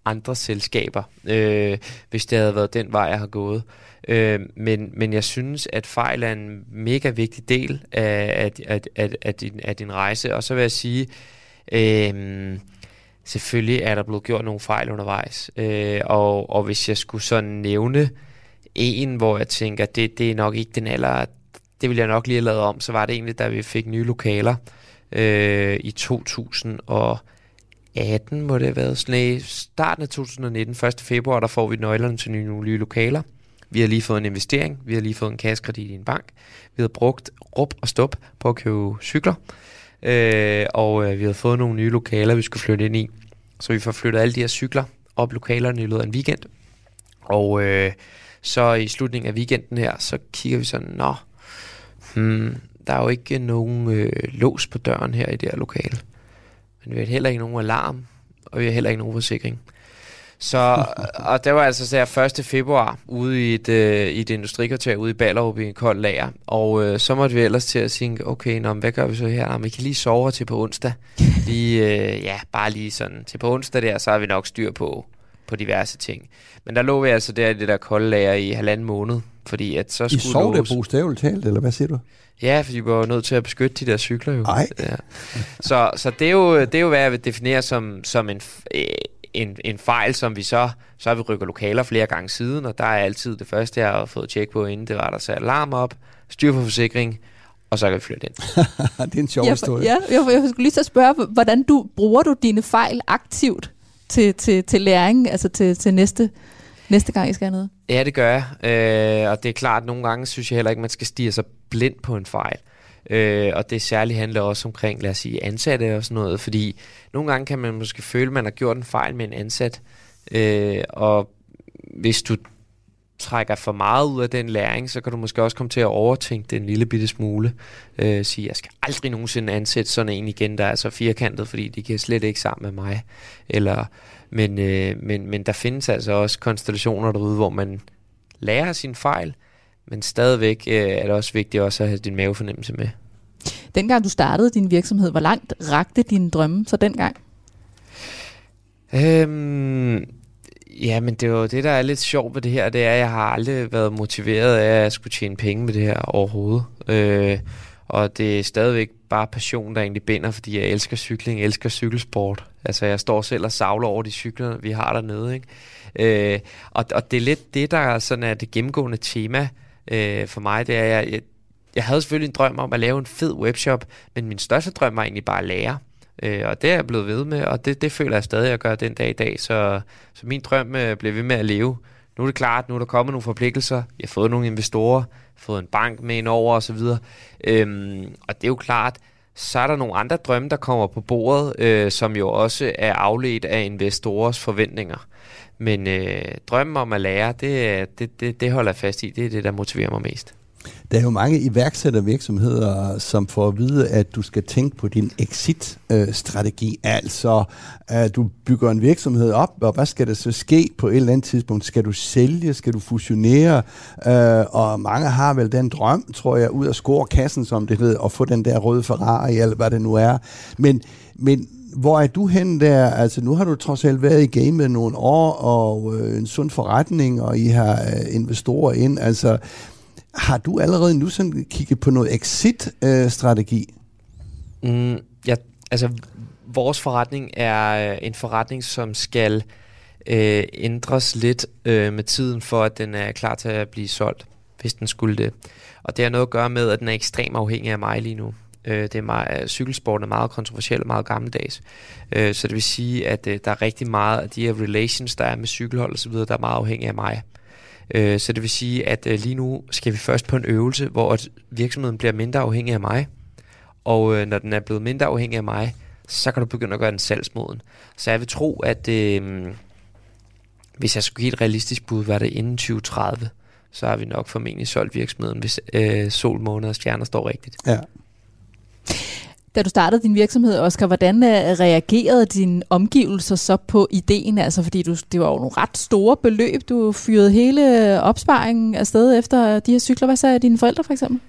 andre selskaber, øh, hvis det havde været den vej, jeg har gået. Øh, men, men jeg synes, at fejl er en mega vigtig del af, af, af, af, af, din, af din rejse. Og så vil jeg sige, øh, selvfølgelig er der blevet gjort nogle fejl undervejs. Øh, og, og hvis jeg skulle sådan nævne en, hvor jeg tænker, det, det er nok ikke den aller... Det ville jeg nok lige have lavet om, så var det egentlig, da vi fik nye lokaler. Øh, i to tusind og atten må det have været sådan, starten af to tusind og nitten, første februar, der får vi nøglerne til nye, nye lokaler. Vi har lige fået en investering, vi har lige fået en kassekredit i en bank, vi har brugt rup og stop på at købe cykler, øh, og øh, vi har fået nogle nye lokaler, vi skulle flytte ind i, så vi får flyttet alle de her cykler op lokalerne i løbet af en weekend, og øh, så i slutningen af weekenden her, så kigger vi sådan, nå, hmm, der er jo ikke nogen øh, lås på døren her i det her lokale. Men vi har heller ikke nogen alarm, og vi har heller ikke nogen forsikring. Så, og det var altså så første februar ude i et, øh, i et industrikvarter ude i Ballerup i en kold lager. Og øh, så måtte vi ellers til at tænke, okay, nå, hvad gør vi så her? Nå, vi kan lige sove til på onsdag. Lige, øh, ja, bare lige sådan til på onsdag der, så har vi nok styr på, på diverse ting. Men der lå vi altså der i det der kolde lager i halvanden måned. Fordi at så skulle I sov der bogstaveligt talt, eller hvad siger du? Ja, fordi vi var nødt til at beskytte de der cykler jo. Nej. Ja. Så, så det, er jo, det er jo, hvad jeg vil definere som, som en, en, en fejl, som vi så... Så har vi rykket lokaler flere gange siden, og der er altid det første, jeg har fået tjek på inden. Det var, der så alarm op, styr på forsikring, og så kan vi flytte ind. Det er en sjov historie. Ja, jeg, jeg skulle lige så spørge, hvordan du, bruger du dine fejl aktivt til, til, til læring, altså til, til næste... Næste gang, I skal have noget? Ja, det gør jeg. Øh, og det er klart, at nogle gange synes jeg heller ikke, man skal stirre sig blind på en fejl. Øh, og det særligt handler også omkring, lad os sige, ansatte og sådan noget. Fordi nogle gange kan man måske føle, at man har gjort en fejl med en ansat. Øh, og hvis du trækker for meget ud af den læring, så kan du måske også komme til at overtænke det en lille bitte smule. Øh, sige, jeg skal aldrig nogensinde ansætte sådan en igen, der er så firkantet, fordi de kan slet ikke sammen med mig. Eller... Men, øh, men, men der findes altså også konstellationer derude, hvor man lærer sin fejl, Men stadigvæk øh, er det også vigtigt også at have din mavefornemmelse med. Dengang du startede din virksomhed, hvor langt rakte dine drømme så dengang? Øhm, ja, men det er jo det, der er lidt sjovt ved det her. Det er, at jeg har aldrig været motiveret af, at jeg skulle tjene penge med det her overhovedet. Øh, og det er stadigvæk bare passion, der egentlig binder, fordi jeg elsker cykling, jeg elsker cykelsport. Altså, jeg står selv og savler over de cykler, vi har dernede, ikke? Øh, og, og det er lidt det, der sådan er det gennemgående tema øh, for mig. Det er, jeg, jeg, jeg havde selvfølgelig en drøm om at lave en fed webshop, men min største drøm var egentlig bare at lære. Øh, og det er jeg blevet ved med, og det, det føler jeg stadig at gøre den dag i dag. Så, så min drøm øh, bliver ved med at leve. Nu er det klart, nu er der kommet nogle forpligtelser. Jeg har fået nogle investorer, fået en bank med ind over osv. Øhm, og det er jo klart, så er der nogle andre drømme, der kommer på bordet, øh, som jo også er afledt af investorers forventninger. Men øh, drømmen om at lære, det, det, det, det holder jeg fast i. Det er det, der motiverer mig mest. Der er jo mange iværksættervirksomheder, som får at vide, at du skal tænke på din exit-strategi. Altså, at du bygger en virksomhed op, og hvad skal der så ske på et eller andet tidspunkt? Skal du sælge? Skal du fusionere? Og mange har vel den drøm, tror jeg, ud at score kassen, som det hedder, og få den der røde Ferrari, eller hvad det nu er. Men... men hvor er du hen der? Altså, nu har du trods alt været i gamet nogle år, og øh, en sund forretning, og I har øh, investorer ind. Altså, har du allerede nu sådan kigget på noget exit-strategi? Øh, mm, ja, altså, vores forretning er øh, en forretning, som skal øh, ændres lidt øh, med tiden, for at den er klar til at blive solgt, hvis den skulle det. Og det har noget at gøre med, at den er ekstremt afhængig af mig lige nu. Det er meget, cykelsporten er meget kontroversiel og meget gammeldags, så det vil sige, at der er rigtig meget af de her relations, der er med cykelhold og så videre, der er meget afhængig af mig. Så det vil sige, at lige nu skal vi først på en øvelse, hvor virksomheden bliver mindre afhængig af mig, og når den er blevet mindre afhængig af mig, så kan du begynde at gøre den salgsmoden. Så jeg vil tro, at øh, hvis jeg skulle give et realistisk bud, var det inden tyve tredive, så har vi nok formentlig solgt virksomheden, hvis øh, sol, måned og stjerner står rigtigt. Ja. Da du startede din virksomhed, Oscar, hvordan reagerede dine omgivelser så på ideen? Altså, fordi du, det var jo nogle ret store beløb. Du fyrede hele opsparingen afsted efter de her cykler. Hvad sagde dine forældre, for eksempel?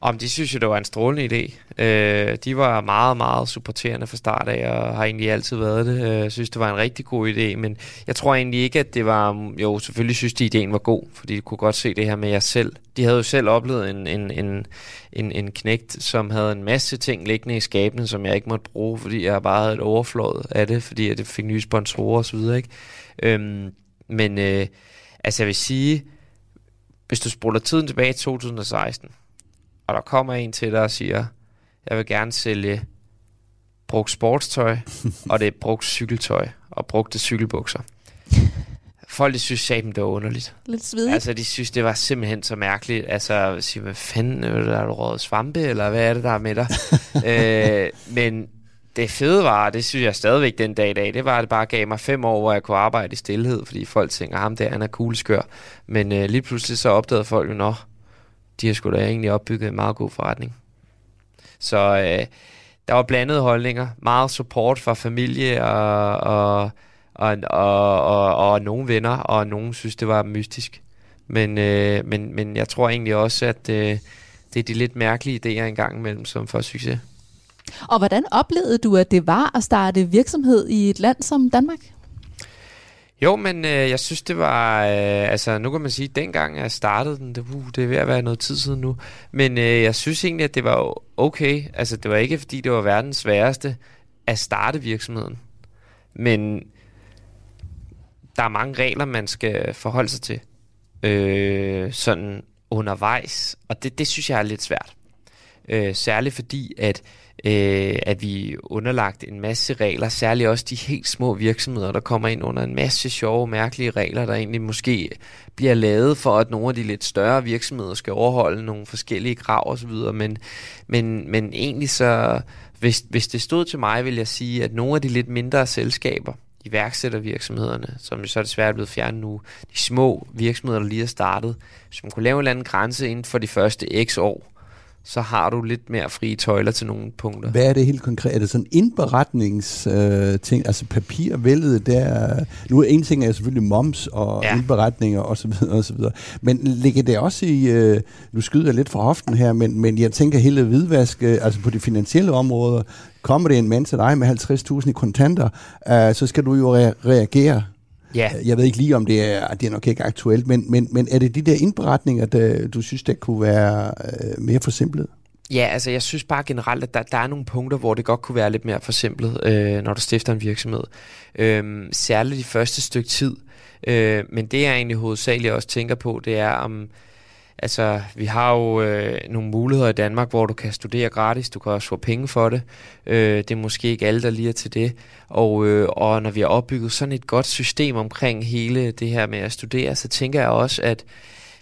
Om, de synes jo, det var en strålende idé. Øh, de var meget, meget supporterende fra start af, og har egentlig altid været det. Jeg øh, synes, det var en rigtig god idé, men jeg tror egentlig ikke, at det var... Jo, selvfølgelig synes de, idéen var god, fordi de kunne godt se det her med jer selv. De havde jo selv oplevet en, en, en, en, en knægt, som havde en masse ting liggende i skabene, som jeg ikke måtte bruge, fordi jeg bare havde et overflod af det, fordi jeg fik nye sponsorer osv. Øhm, men øh, altså, jeg vil sige, hvis du spoler tiden tilbage til to tusind og seksten... og der kommer en til dig og siger, jeg vil gerne sælge brugt sportstøj, og det er brugt cykeltøj, og brugte cykelbukser. Folk, de synes, at det var underligt. Lidt svedigt. Altså, de synes, det var simpelthen så mærkeligt. Altså, sige, hvad fanden, er du røget svampe, eller hvad er det, der er med dig? øh, men det fede var, det synes jeg stadigvæk den dag i dag, det var, at det bare gav mig fem år, hvor jeg kunne arbejde i stillhed, fordi folk tænker, ham der, han er kugleskør. Men øh, lige pludselig så opdagede folk jo nok, de har sgu da egentlig opbygget en meget god forretning. Så øh, der var blandede holdninger, meget support fra familie og, og, og, og, og, og nogle venner, og nogen synes, det var mystisk. Men, øh, men, men jeg tror egentlig også, at øh, det er de lidt mærkelige idéer engang imellem, som får succes. Og hvordan oplevede du, at det var at starte virksomhed i et land som Danmark? Jo, men øh, jeg synes, det var... Øh, altså, nu kan man sige, at dengang jeg startede den, det, uh, det er ved at være noget tid siden nu, men øh, jeg synes egentlig, at det var okay. Altså, det var ikke, fordi det var verdens sværeste at starte virksomheden. Men der er mange regler, man skal forholde sig til øh, sådan undervejs, og det, det synes jeg er lidt svært. Øh, særligt fordi, at Øh, at vi underlagt en masse regler, særligt også de helt små virksomheder, der kommer ind under en masse sjove, mærkelige regler, der egentlig måske bliver lavet for, at nogle af de lidt større virksomheder skal overholde nogle forskellige krav osv., men, men, men egentlig så, hvis, hvis det stod til mig, vil jeg sige, at nogle af de lidt mindre selskaber, iværksættervirksomhederne, som jo så desværre er blevet fjernet nu, de små virksomheder, der lige har startet, som kunne lave en eller anden grænse inden for de første x år, så har du lidt mere frie tøjler til nogle punkter. Hvad er det helt konkret? Er det sådan indberetningsting, øh, altså papirvældet der? Nu er en ting er selvfølgelig moms og ja. indberetninger osv. osv. Men ligger det også i, øh, nu skyder jeg lidt fra hoften her, men, men jeg tænker hele hvidvask, øh, altså på de finansielle områder, kommer det en mand til dig med halvtreds tusind i kontanter, øh, så skal du jo re- reagere. Ja. Jeg ved ikke lige, om det er, det er nok ikke aktuelt, men, men, men er det de der indberetninger, der, du synes, der kunne være øh, mere forsimplet? Ja, altså jeg synes bare generelt, at der, der er nogle punkter, hvor det godt kunne være lidt mere forsimplet, øh, når du stifter en virksomhed. Øh, særligt i første stykke tid. Øh, men det jeg egentlig hovedsageligt også tænker på, det er om... Altså, vi har jo øh, nogle muligheder i Danmark, hvor du kan studere gratis, du kan også få penge for det. Øh, det er måske ikke alle, der lige er til det. Og, øh, og når vi har opbygget sådan et godt system omkring hele det her med at studere, så tænker jeg også, at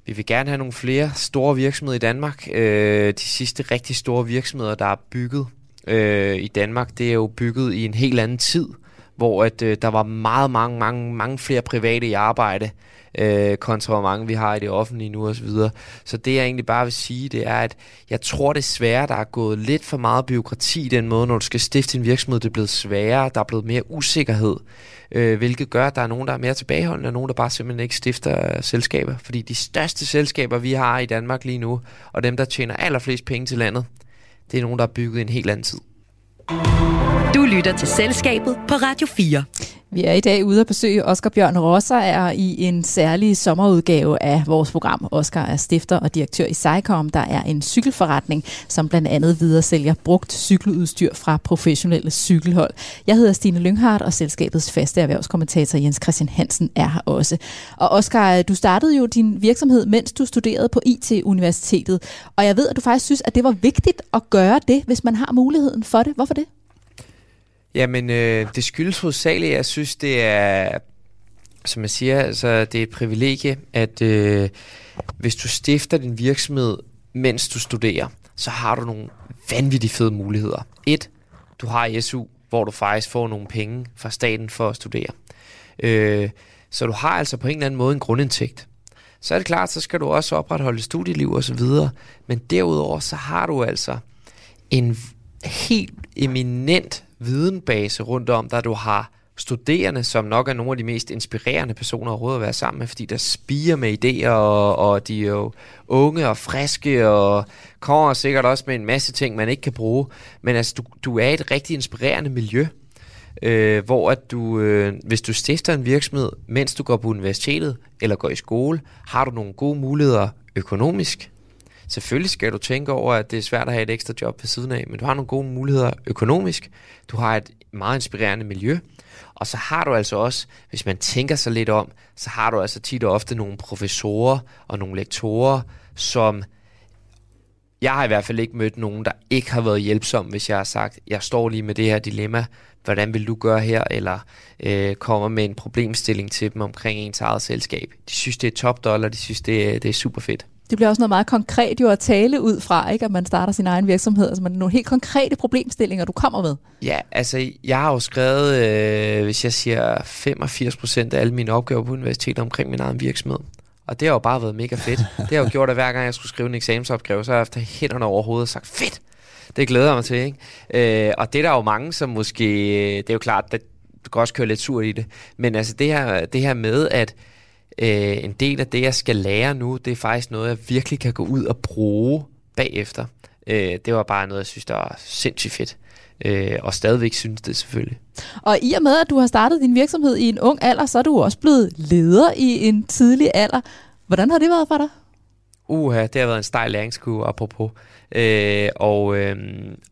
vi vil gerne have nogle flere store virksomheder i Danmark. Øh, de sidste rigtig store virksomheder, der er bygget øh, i Danmark, det er jo bygget i en helt anden tid, hvor at, øh, der var meget, mange, mange, mange flere private i arbejde, øh, kontra hvor mange vi har i det offentlige nu og så videre. Så det jeg egentlig bare vil sige, det er, at jeg tror desværre, der er gået lidt for meget bureaukrati i den måde, når du skal stifte en virksomhed. Det er blevet sværere, der er blevet mere usikkerhed, øh, hvilket gør, at der er nogen, der er mere tilbageholdende, og nogen, der bare simpelthen ikke stifter selskaber. Fordi de største selskaber, vi har i Danmark lige nu, og dem, der tjener allerflest penge til landet, det er nogen, der er bygget i en helt anden tid. Du lytter til Selskabet på Radio fire. Vi er i dag ude at besøge Oscar Bjørn-Rosager i en særlig sommerudgave af vores program. Oscar er stifter og direktør i CYKOM, der er en cykelforretning, som blandt andet videresælger brugt cykeludstyr fra professionelle cykelhold. Jeg hedder Stine Lynghardt, og selskabets faste erhvervskommentator Jens Christian Hansen er her også. Og Oscar, du startede jo din virksomhed, mens du studerede på I T-universitetet. Og jeg ved, at du faktisk synes, at det var vigtigt at gøre det, hvis man har muligheden for det. Hvorfor det? Jamen, øh, det skyldes hovedsageligt. Jeg synes, det er, som jeg siger, altså, det er et privilegie, at øh, hvis du stifter din virksomhed, mens du studerer, så har du nogle vanvittigt fede muligheder. Et, du har S U, hvor du faktisk får nogle penge fra staten for at studere. Øh, så du har altså på en eller anden måde en grundindtægt. Så er det klart, så skal du også opretholde studieliv og så videre. Men derudover, så har du altså en helt eminent videnbase rundt om, der du har studerende, som nok er nogle af de mest inspirerende personer overhovedet at være sammen med, fordi der spiger med idéer, og, og de er jo unge og friske, og kommer sikkert også med en masse ting, man ikke kan bruge. Men altså, du, du er et rigtig inspirerende miljø, øh, hvor at du, øh, hvis du stifter en virksomhed, mens du går på universitetet, eller går i skole, har du nogle gode muligheder økonomisk. Selvfølgelig skal du tænke over, at det er svært at have et ekstra job ved siden af, men du har nogle gode muligheder økonomisk, du har et meget inspirerende miljø, og så har du altså også, hvis man tænker sig lidt om, så har du altså tit og ofte nogle professorer og nogle lektorer, som jeg har i hvert fald ikke mødt nogen, der ikke har været hjælpsom, hvis jeg har sagt, jeg står lige med det her dilemma, hvordan vil du gøre her, eller øh, kommer med en problemstilling til dem omkring ens eget selskab. De synes, det er top dollar, de synes, det er, det er super fedt. Det bliver også noget meget konkret jo at tale ud fra, ikke? At man starter sin egen virksomhed. Altså man har nogle helt konkrete problemstillinger, du kommer med. Ja, altså jeg har jo skrevet, øh, hvis jeg siger femogfirs procent af alle mine opgaver på universitetet omkring min egen virksomhed. Og det har jo bare været mega fedt. Det har jo gjort, at hver gang jeg skulle skrive en eksamensopgave, så har jeg efter hænderne over hovedet sagt, fedt, det glæder jeg mig til. Ikke? Øh, og det er der jo mange, som måske, det er jo klart, at du kan også køre lidt sur i det. Men altså det her, det her med, at Uh, en del af det, jeg skal lære nu, det er faktisk noget, jeg virkelig kan gå ud og bruge bagefter. Uh, det var bare noget, jeg synes, der var sindssygt fedt. Uh, og stadigvæk synes det selvfølgelig. Og i og med, at du har startet din virksomhed i en ung alder, så er du også blevet leder i en tidlig alder. Hvordan har det været for dig? Uha, det har været en stejl læringskurve, apropos. Uh, og, uh,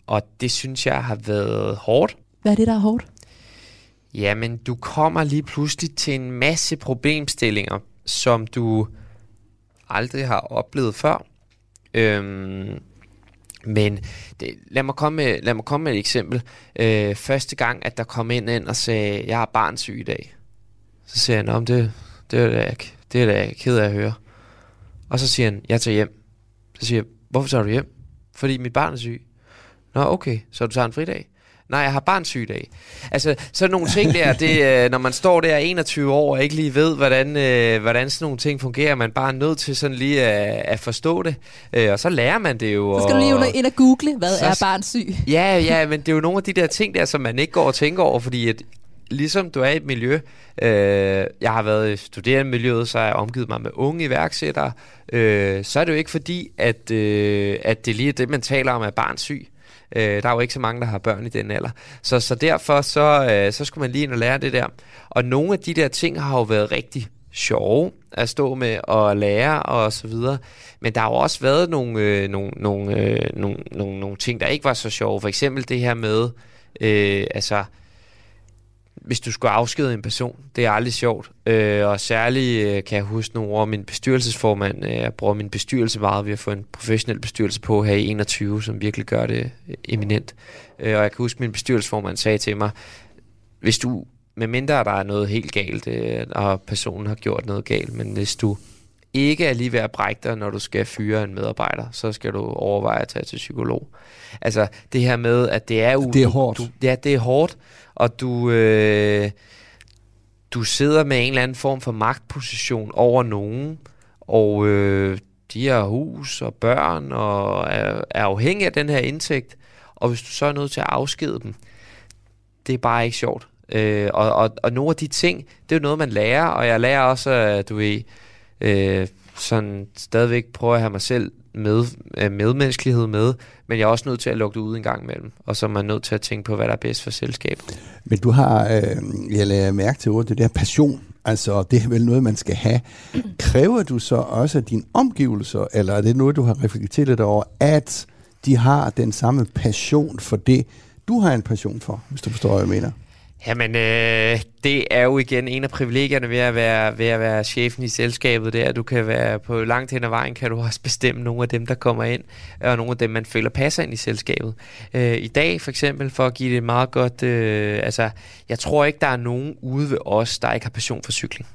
og det synes jeg har været hårdt. Hvad er det, der er hårdt? Jamen, du kommer lige pludselig til en masse problemstillinger, som du aldrig har oplevet før. Øhm, men det, lad, mig komme med, lad mig komme med et eksempel. Øh, første gang, at der kom en ind og sagde, jeg er barnsyg i dag. Så siger han, om det, det er da jeg, det er da jeg ked af at høre. Og så siger han, jeg tager hjem. Så siger jeg, hvorfor tager du hjem? Fordi mit barn er syg. Nå, okay, så du tager en fridag. Nej, jeg har barnsygedag. Altså, sådan nogle ting der, det, når man står der enogtyve år og ikke lige ved, hvordan, øh, hvordan sådan nogle ting fungerer, man bare er nødt til sådan lige at, at forstå det. Øh, og så lærer man det jo. Så skal og, du lige ind og google, hvad så, er barnsyg? Ja, ja, men det er jo nogle af de der ting der, som man ikke går og tænker over, fordi at ligesom du er i et miljø, øh, jeg har været i studerendemiljøet, så har jeg omgivet mig med unge iværksættere, øh, så er det jo ikke fordi, at, øh, at det lige er det, man taler om, er barnsyg. Øh, der er jo ikke så mange, der har børn i den alder. Så, så derfor, så, øh, så skulle man lige ind og lære det der. Og nogle af de der ting har jo været rigtig sjove at stå med og lære og så videre. Men der har jo også været nogle, øh, nogle, nogle, øh, nogle, nogle, nogle ting, der ikke var så sjove. For eksempel det her med, øh, altså... hvis du skulle afskede en person, det er aldrig sjovt. Øh, og særligt øh, kan jeg huske nogle år, min bestyrelsesformand, øh, jeg bruger min bestyrelse meget, vi har fået en professionel bestyrelse på her i enogtyve, som virkelig gør det eminent. Øh, og jeg kan huske, min bestyrelsesformand sagde til mig, hvis du, medmindre der er noget helt galt, øh, og personen har gjort noget galt, men hvis du ikke er lige ved at brække dig, når du skal fyre en medarbejder, så skal du overveje at tage til psykolog. Altså det her med, at det er... U- det er hårdt. Du, ja, det er hårdt, og du, øh, du sidder med en eller anden form for magtposition over nogen, og øh, de har hus og børn, og er, er afhængig af den her indtægt, og hvis du så er nødt til at afskede dem, det er bare ikke sjovt. Øh, og, og, og nogle af de ting, det er jo noget, man lærer, og jeg lærer også, at du ved... Øh, sådan stadigvæk prøver at have mig selv med, øh, medmenneskelighed med, men jeg er også nødt til at lukke det ud en gang imellem, og så er man nødt til at tænke på, hvad der er bedst for selskabet. Men du har, øh, jeg lader mærke til ordet, det der passion, altså det er vel noget, man skal have. Kræver du så også af dine omgivelser, eller er det noget, du har reflekteret lidt over, at de har den samme passion for det, du har en passion for, hvis du forstår, hvad jeg mener? Jamen, øh, det er jo igen en af privilegierne ved at være, ved at være chefen i selskabet der. Du kan være på langt hen ad vejen, kan du også bestemme nogle af dem, der kommer ind, og nogle af dem, man føler passer ind i selskabet. Øh, I dag for eksempel, for at give det et meget godt... Øh, altså, jeg tror ikke, der er nogen ude ved os, der ikke har passion for cykling.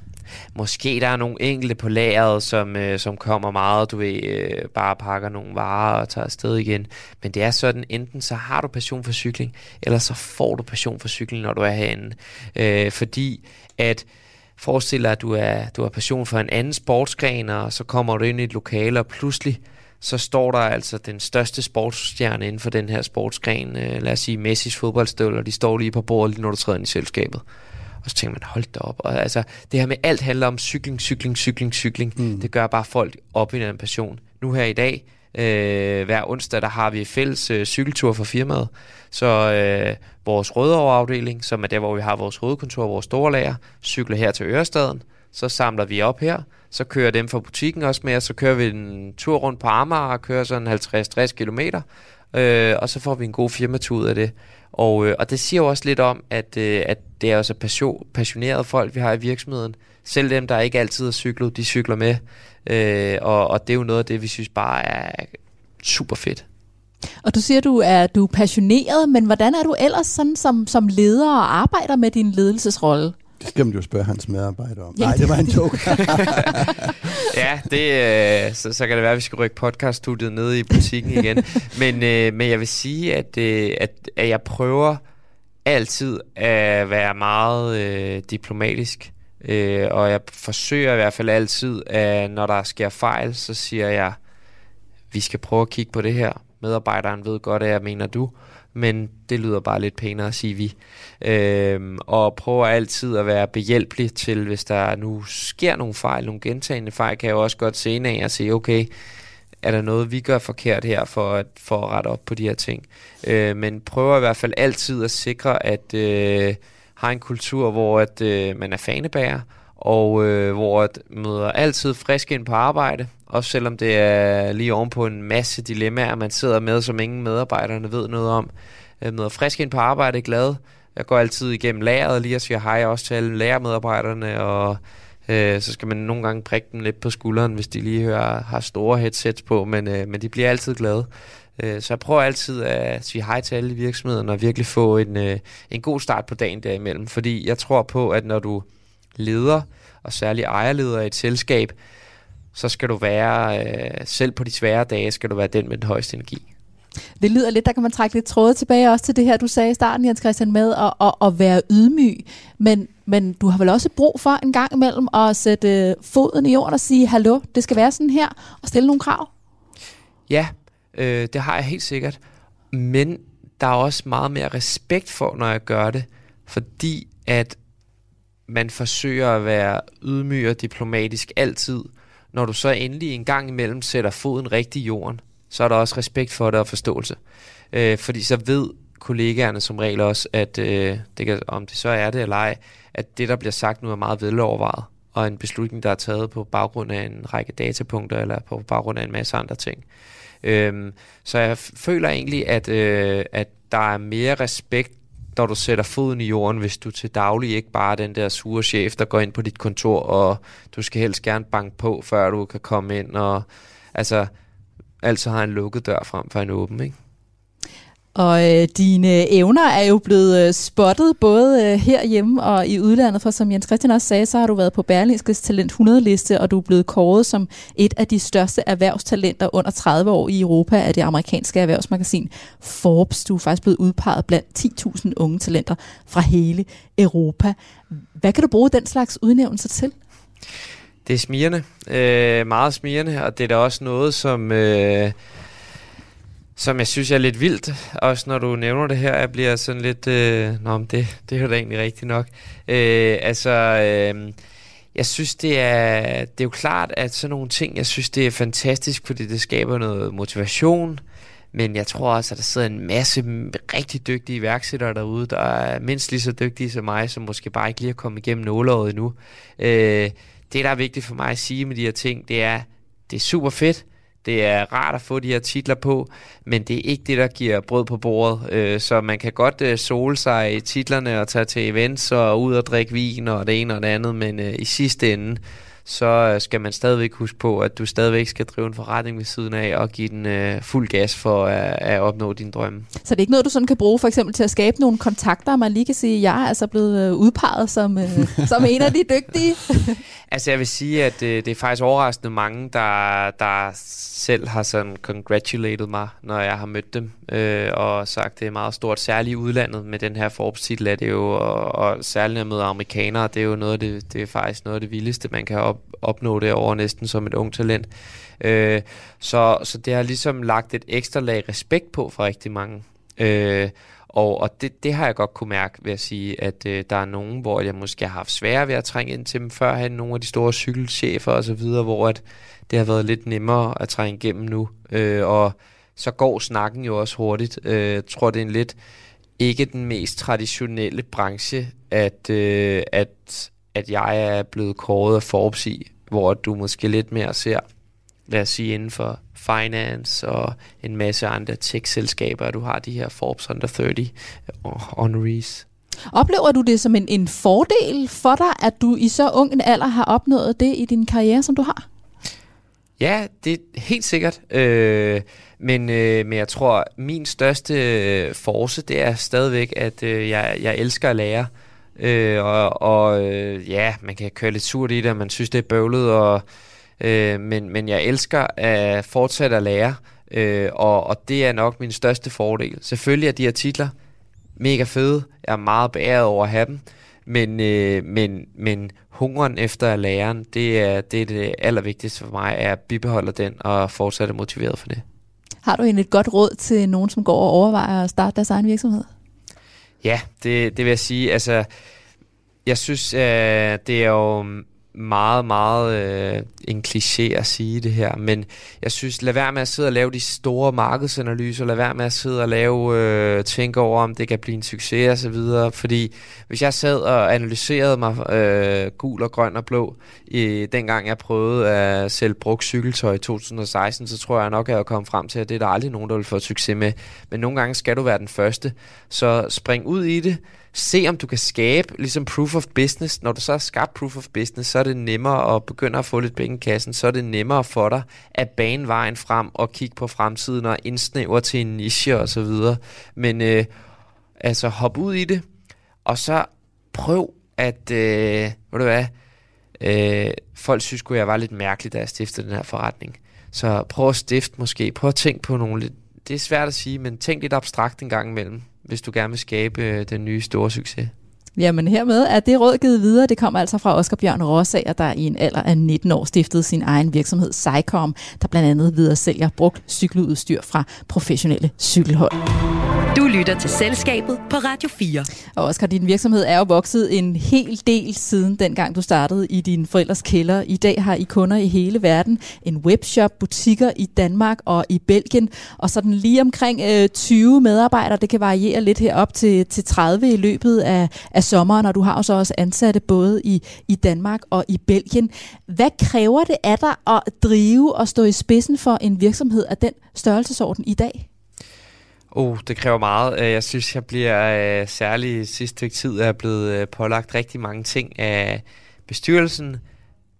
Måske der er nogle enkelte på lageret, som, øh, som kommer meget, du ved, øh, bare pakker nogle varer og tager afsted igen. Men det er sådan, enten så har du passion for cykling, eller så får du passion for cykling, når du er herinde. Øh, fordi at forestil dig, at du, er, du har passion for en anden sportsgren, og så kommer du ind i et lokale, og pludselig så står der altså den største sportsstjerne inden for den her sportsgren. Øh, lad os sige Messis fodboldstøvler, de står lige på bordet, lige når du træder ind i selskabet. Og så tænker man, hold da op. Og altså, det her med alt handler om cykling, cykling, cykling, cykling. Mm. Det gør bare folk op i en passion. Nu her i dag, øh, hver onsdag, der har vi fælles øh, cykeltur for firmaet. Så øh, vores Rødovre-afdeling, som er der, hvor vi har vores hovedkontor og vores store lager, cykler her til Ørestaden. Så samler vi op her. Så kører dem fra butikken også med, og så kører vi en tur rundt på Amager og kører sådan halvtreds til tres kilometer. Øh, og så får vi en god firmatur ud af det. Og, øh, og det siger jo også lidt om, at, øh, at det er også passion, passionerede folk, vi har i virksomheden. Selv dem, der ikke altid har cyklet, de cykler med. Øh, og, og det er jo noget af det, vi synes bare er super fedt. Og du siger, du er, du er passioneret, men hvordan er du ellers sådan som, som leder og arbejder med din ledelsesrolle? Det skal man jo spørge hans medarbejder om. Ja, nej, det var en joke. Ja, det, øh, så, så kan det være, at vi skal rykke podcaststudiet ned i butikken igen. Men, øh, men jeg vil sige, at, øh, at, at jeg prøver altid at være meget øh, diplomatisk. Øh, og jeg forsøger i hvert fald altid, at når der sker fejl, så siger jeg, vi skal prøve at kigge på det her. Medarbejderen ved godt, at jeg mener du. Men det lyder bare lidt pænere at sige vi. Øhm, og prøver altid at være behjælpelig til, hvis der nu sker nogle fejl, nogle gentagende fejl, kan jeg også godt senere af og sige, okay, er der noget, vi gør forkert her for at, for at rette op på de her ting? Øh, men prøver i hvert fald altid at sikre, at øh, har en kultur, hvor at, øh, man er fanebærer, og øh, hvor at møder altid frisk ind på arbejde, også selvom det er lige ovenpå en masse dilemmaer, man sidder med, som ingen medarbejderne ved noget om. Jeg møder frisk ind på arbejde, glad. Jeg går altid igennem lageret lige og siger hej også til alle lærermedarbejderne, og øh, så skal man nogle gange prikke dem lidt på skulderen, hvis de lige hører, har store headsets på, men, øh, men de bliver altid glade. Øh, så jeg prøver altid at sige hej til alle virksomhederne, og virkelig få en, øh, en god start på dagen derimellem, fordi jeg tror på, at når du leder, og særlig ejerleder i et selskab, så skal du være, øh, selv på de svære dage, skal du være den med den højeste energi. Det lyder lidt, der kan man trække lidt tråde tilbage også til det her, du sagde i starten, Jens Christian, med at, at, at være ydmyg. Men, men du har vel også brug for en gang imellem at sætte foden i jorden og sige, hallo, det skal være sådan her, og stille nogle krav? Ja, øh, det har jeg helt sikkert. Men der er også meget mere respekt for, når jeg gør det, fordi at man forsøger at være ydmyg og diplomatisk altid. Når du så endelig en gang imellem sætter foden rigtig i jorden, så er der også respekt for det og forståelse. Øh, fordi så ved kollegaerne som regel også, at øh, det kan, om det så er det eller ej, at det, der bliver sagt nu, er meget velovervejet, og en beslutning, der er taget på baggrund af en række datapunkter eller på baggrund af en masse andre ting. Øh, så jeg føler egentlig, at, øh, at der er mere respekt, når du sætter foden i jorden, hvis du til daglig ikke bare er den der sure chef, der går ind på dit kontor, og du skal helst gerne banke på, før du kan komme ind, og altså... Altså har en lukket dør frem for en åben, ikke? Og øh, dine evner er jo blevet øh, spottet både øh, herhjemme og i udlandet, for som Jens Christian også sagde, så har du været på Berlingskes Talent hundrede-liste, og du er blevet kåret som et af de største erhvervstalenter under tredive år i Europa af det amerikanske erhvervsmagasin Forbes. Du er faktisk blevet udpeget blandt ti tusind unge talenter fra hele Europa. Hvad kan du bruge den slags udnævnelser til? Det er smirende, øh, meget smirende, og det er da også noget, som, øh, som jeg synes er lidt vildt. Også når du nævner det her, jeg bliver sådan lidt, øh, nå, men det, det er jo da egentlig rigtigt nok. Øh, altså, øh, jeg synes, det er, det er jo klart, at sådan nogle ting, jeg synes, det er fantastisk, fordi det skaber noget motivation. Men jeg tror også, at der sidder en masse rigtig dygtige iværksættere derude, der er mindst lige så dygtige som mig, som måske bare ikke lige er kommet igennem nåleåret endnu. Øh, Det, der er vigtigt for mig at sige med de her ting, det er, det er super fedt, det er rart at få de her titler på, men det er ikke det, der giver brød på bordet. Så man kan godt sole sig i titlerne og tage til events og ud og drikke vin og det ene og det andet, men i sidste ende, så skal man stadigvæk huske på, at du stadigvæk skal drive en forretning ved siden af og give den øh, fuld gas for at, at opnå dine drømme. Så det er ikke noget, du sådan kan bruge for eksempel til at skabe nogle kontakter, man lige kan sige, at jeg er altså blevet udpeget som, øh, som en af de dygtige? Altså jeg vil sige, at øh, det er faktisk overraskende mange, der, der selv har sådan congratulated mig, når jeg har mødt dem, øh, og sagt, det er meget stort, særligt i udlandet med den her Forbes-titel, er det jo, og, og særligt at møde amerikanere, det er jo noget af det, det er faktisk noget af det vildeste, man kan op opnå det over næsten som et ung talent. Øh, så, så det har ligesom lagt et ekstra lag respekt på for rigtig mange. Øh, og og det, det har jeg godt kunne mærke ved at sige, at øh, der er nogen, hvor jeg måske har haft svære ved at trænge ind til dem førhen, nogle af de store cykelchefer og så videre, hvor at det har været lidt nemmere at trænge igennem nu. Øh, og så går snakken jo også hurtigt. Øh, jeg tror, det er en lidt ikke den mest traditionelle branche, at, øh, at at jeg er blevet kåret af Forbes i, hvor du måske lidt mere ser, lad os sige, inden for finance og en masse andre tech-selskaber, at du har de her Forbes under tredive og honorees. Oplever du det som en, en fordel for dig, at du i så ung en alder har opnået det i din karriere, som du har? Ja, det er helt sikkert. Øh, men, øh, men jeg tror, min største øh, force, det er stadigvæk, at øh, jeg, jeg elsker at lære. Øh, og, og øh, ja, man kan køre lidt surt i det, man synes, det er bøvlet, og, øh, men, men jeg elsker at fortsætte at lære, øh, og, og det er nok min største fordel. Selvfølgelig er de her titler mega fede, jeg er meget beæret over at have dem, men, øh, men, men hungeren efter at lære, det er det, er det allervigtigste for mig, at bibeholde den og fortsætte motiveret for det. Har du egentlig et godt råd til nogen, som går og overvejer at starte deres egen virksomhed? Ja, det, det vil jeg sige. Altså, jeg synes, øh, det er jo meget, meget øh, en kliché at sige det her, men jeg synes, lad være med at sidde og lave de store markedsanalyser, lad være med at sidde og lave, øh, tænke over, om det kan blive en succes og så videre, fordi hvis jeg sad og analyserede mig øh, gul og grøn og blå, øh, dengang jeg prøvede at sælge brugt cykeltøj i to tusind og seksten, så tror jeg nok, at jeg kom frem til, at det er der aldrig nogen, der vil få succes med, men nogle gange skal du være den første, så spring ud i det. Se om du kan skabe ligesom proof of business. Når du så har skabt proof of business, så er det nemmere at begynde at få lidt penge i kassen, så er det nemmere for dig at bane vejen frem og kigge på fremtiden og indsnævre til en niche og så videre. Men øh, altså hop ud i det, og så prøv at, øh, ved du hvad, øh, folk synes at jeg var lidt mærkelig, da jeg stiftede den her forretning. Så prøv at stifte måske, prøv at tænke på nogle lidt det er svært at sige, men tænk lidt abstrakt en gang imellem, hvis du gerne vil skabe den nye store succes. Jamen hermed er det råd givet videre. Det kommer altså fra Oscar Bjørn-Rosager, der i en alder af nitten år stiftede sin egen virksomhed CYKOM, der blandt andet videre sælger brugt cykeludstyr fra professionelle cykelhold. Du lytter til Selskabet på Radio fire. Og Oscar, din virksomhed er jo vokset en hel del siden dengang du startede i din forældres kælder. I dag har I kunder i hele verden, en webshop, butikker i Danmark og i Belgien, og sådan lige omkring øh, tyve medarbejdere. Det kan variere lidt herop til, til tredive i løbet af, af sommeren, og du har jo så også ansatte både i, i Danmark og i Belgien. Hvad kræver det af dig at drive og stå i spidsen for en virksomhed af den størrelsesorden i dag? Oh, det kræver meget. Jeg synes, jeg bliver særligt sidste stykke tid er blevet pålagt rigtig mange ting af bestyrelsen,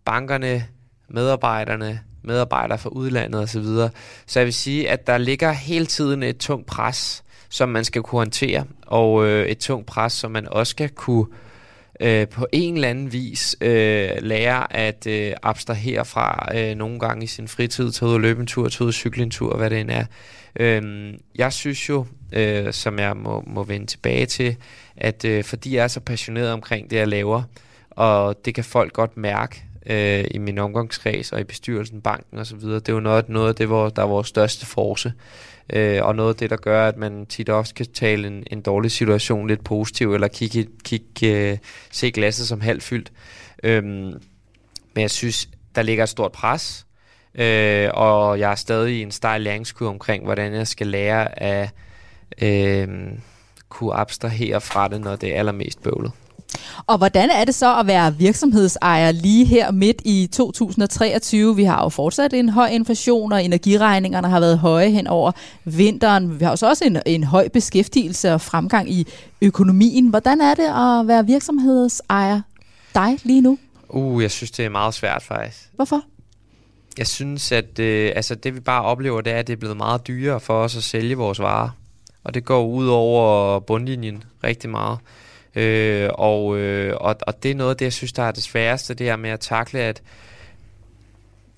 bankerne, medarbejderne, medarbejdere fra udlandet osv. Så, så jeg vil sige, at der ligger hele tiden et tungt pres, som man skal kunne håndtere, og et tungt pres, som man også skal kunne på en eller anden vis lære at abstrahere fra nogle gange i sin fritid, tage ud og løbe en tur, tage ud og cykle en tur, hvad det end er. Jeg synes jo, øh, som jeg må, må vende tilbage til, at øh, fordi jeg er så passioneret omkring det, jeg laver, og det kan folk godt mærke øh, i min omgangskreds og i bestyrelsen, banken osv., det er jo noget, noget af det, hvor, der er vores største force, øh, og noget af det, der gør, at man tit også kan tale en, en dårlig situation lidt positiv, eller kigge, kigge, øh, se glasset som halvfyldt. Øh, men jeg synes, der ligger et stort pres, Øh, og jeg er stadig i en stejl læringskurve omkring, hvordan jeg skal lære at øh, kunne abstrahere fra det, når det er allermest bøvlet. Og hvordan er det så at være virksomhedsejer lige her midt i to tusind treogtyve? Vi har jo fortsat en høj inflation, og energiregningerne har været høje hen over vinteren. Vi har jo så også en, en høj beskæftigelse og fremgang i økonomien. Hvordan er det at være virksomhedsejer dig lige nu? Uh, jeg synes, det er meget svært faktisk. Hvorfor? Jeg synes, at øh, altså det vi bare oplever, det er, at det er blevet meget dyrere for os at sælge vores varer. Og det går ud over bundlinjen rigtig meget. Øh, og, øh, og, og det er noget af det, jeg synes, der er det sværeste, det her med at takle, at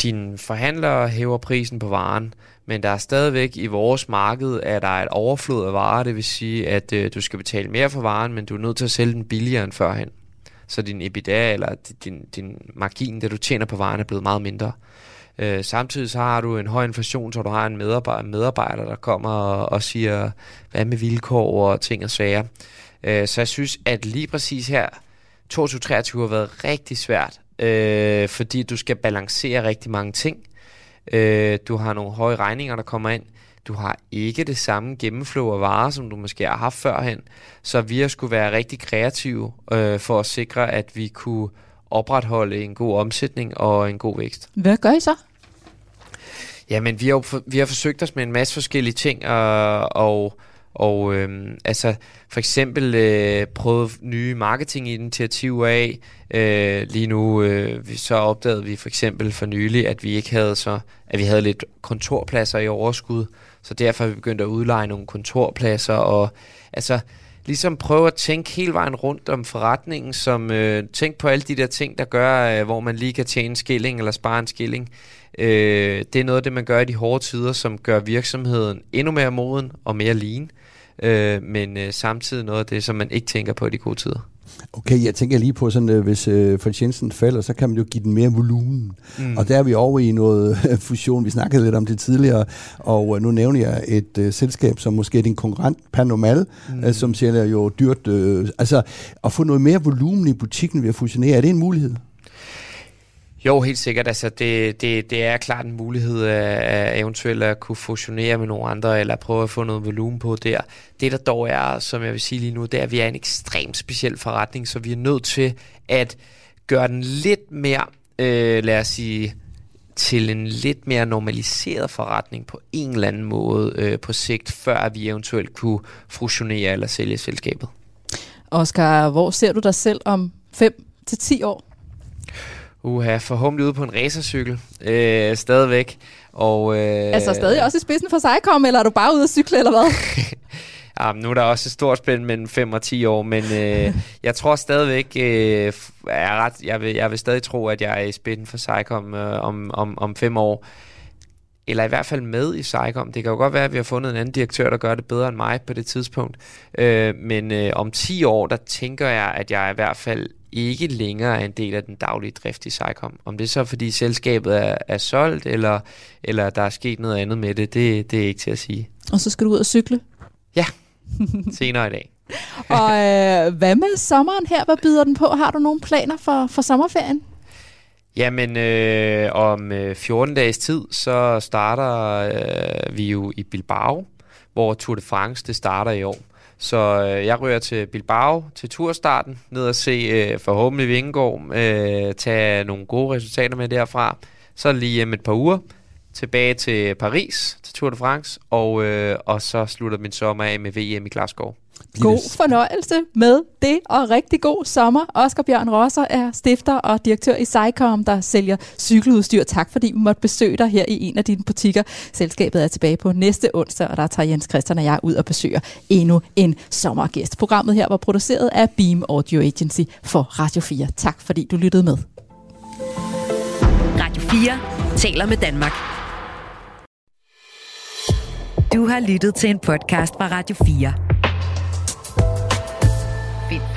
dine forhandlere hæver prisen på varen. Men der er stadigvæk i vores marked, at der er et overflod af varer. Det vil sige, at øh, du skal betale mere for varen, men du er nødt til at sælge den billigere end førhen. Så din EBITDA eller din, din margin, det du tjener på varen, er blevet meget mindre. Øh, samtidig så har du en høj inflation, så du har en medarbejder, medarbejder der kommer og, og siger, hvad med vilkår og ting og sager. Øh, så jeg synes, at lige præcis her, to tusind treogtyve har været rigtig svært, øh, fordi du skal balancere rigtig mange ting. Øh, du har nogle høje regninger, der kommer ind. Du har ikke det samme gennemflow af varer, som du måske har haft førhen. Så vi har skulle være rigtig kreative øh, for at sikre, at vi kunne opretholde en god omsætning og en god vækst. Hvad gør I så? Jamen, vi har, vi har forsøgt os med en masse forskellige ting, og, og, og øhm, altså for eksempel øh, prøvet nye marketinginitiativer af. Øh, lige nu øh, vi så opdagede vi for eksempel for nylig, at vi ikke havde så, at vi havde lidt kontorpladser i overskud, så derfor er vi begyndt at udleje nogle kontorpladser og altså ligesom prøve at tænke hele vejen rundt om forretningen, som øh, tænk på alle de der ting, der gør, øh, hvor man lige kan tjene en skilling eller spare en skilling. Øh, det er noget af det, man gør i de hårde tider, som gør virksomheden endnu mere moden og mere lean, øh, men øh, samtidig noget af det, som man ikke tænker på i de gode tider. Okay, jeg tænker lige på sådan, at hvis øh, fortjenesten falder, så kan man jo give den mere volumen. Mm. Og der er vi over i noget øh, fusion, vi snakkede lidt om det tidligere, og øh, nu nævner jeg et øh, selskab, som måske er din konkurrent, Panormal, mm. øh, som sælger jo dyrt. Øh, altså, at få noget mere volumen i butikken ved at fusionere, er det en mulighed? Jo, helt sikkert. Altså, det, det, det er klart en mulighed af, af eventuelt at kunne fusionere med nogle andre, eller prøve at få noget volumen på der. Det, der dog er, som jeg vil sige lige nu, det er, at vi er en ekstremt speciel forretning, så vi er nødt til at gøre den lidt mere, øh, lad os sige, til en lidt mere normaliseret forretning på en eller anden måde øh, på sigt, før vi eventuelt kunne fusionere eller sælge selskabet. Oscar, hvor ser du dig selv om fem til ti år? Uha, forhåbentlig ude på en racercykel, øh, stadigvæk. Og, øh, altså stadig også i spidsen for CYKOM, eller er du bare ude at cykle, eller hvad? Jamen, nu er der også et stort spænd mellem fem og ti år, men øh, jeg tror stadigvæk, øh, jeg, ret, jeg, vil, jeg vil stadig tro, at jeg er i spidsen for CYKOM øh, om, om, om fem år. eller i hvert fald med i CYKOM. Det kan jo godt være, at vi har fundet en anden direktør, der gør det bedre end mig på det tidspunkt. Øh, men øh, om ti år, der tænker jeg, at jeg i hvert fald ikke længere er en del af den daglige drift i CYKOM. Om det er så, fordi selskabet er, er solgt, eller, eller der er sket noget andet med det, det, det er ikke til at sige. Og så skal du ud og cykle? Ja, senere i dag. Og øh, hvad med sommeren her? Hvad byder den på? Har du nogle planer for, for sommerferien? Jamen, øh, om fjorten dages tid, så starter øh, vi jo i Bilbao, hvor Tour de France, det starter i år. Så øh, jeg rører til Bilbao, til turstarten, ned og se øh, forhåbentlig Vingård, øh, tage nogle gode resultater med derfra. Så lige hjem et par uger, tilbage til Paris, til Tour de France, og, øh, og så slutter min sommer af med V M i Glasgow. God fornøjelse med det, og rigtig god sommer. Oscar Bjørn-Rosager er stifter og direktør i CYKOM, der sælger cykeludstyr. Tak fordi vi måtte besøge dig her i en af dine butikker. Selskabet er tilbage på næste onsdag, og der tager Jens Christian og jeg ud og besøger endnu en sommergæst. Programmet her var produceret af Beam Audio Agency for Radio fire. Tak fordi du lyttede med. Radio fire taler med Danmark. Du har lyttet til en podcast fra Radio fire. Find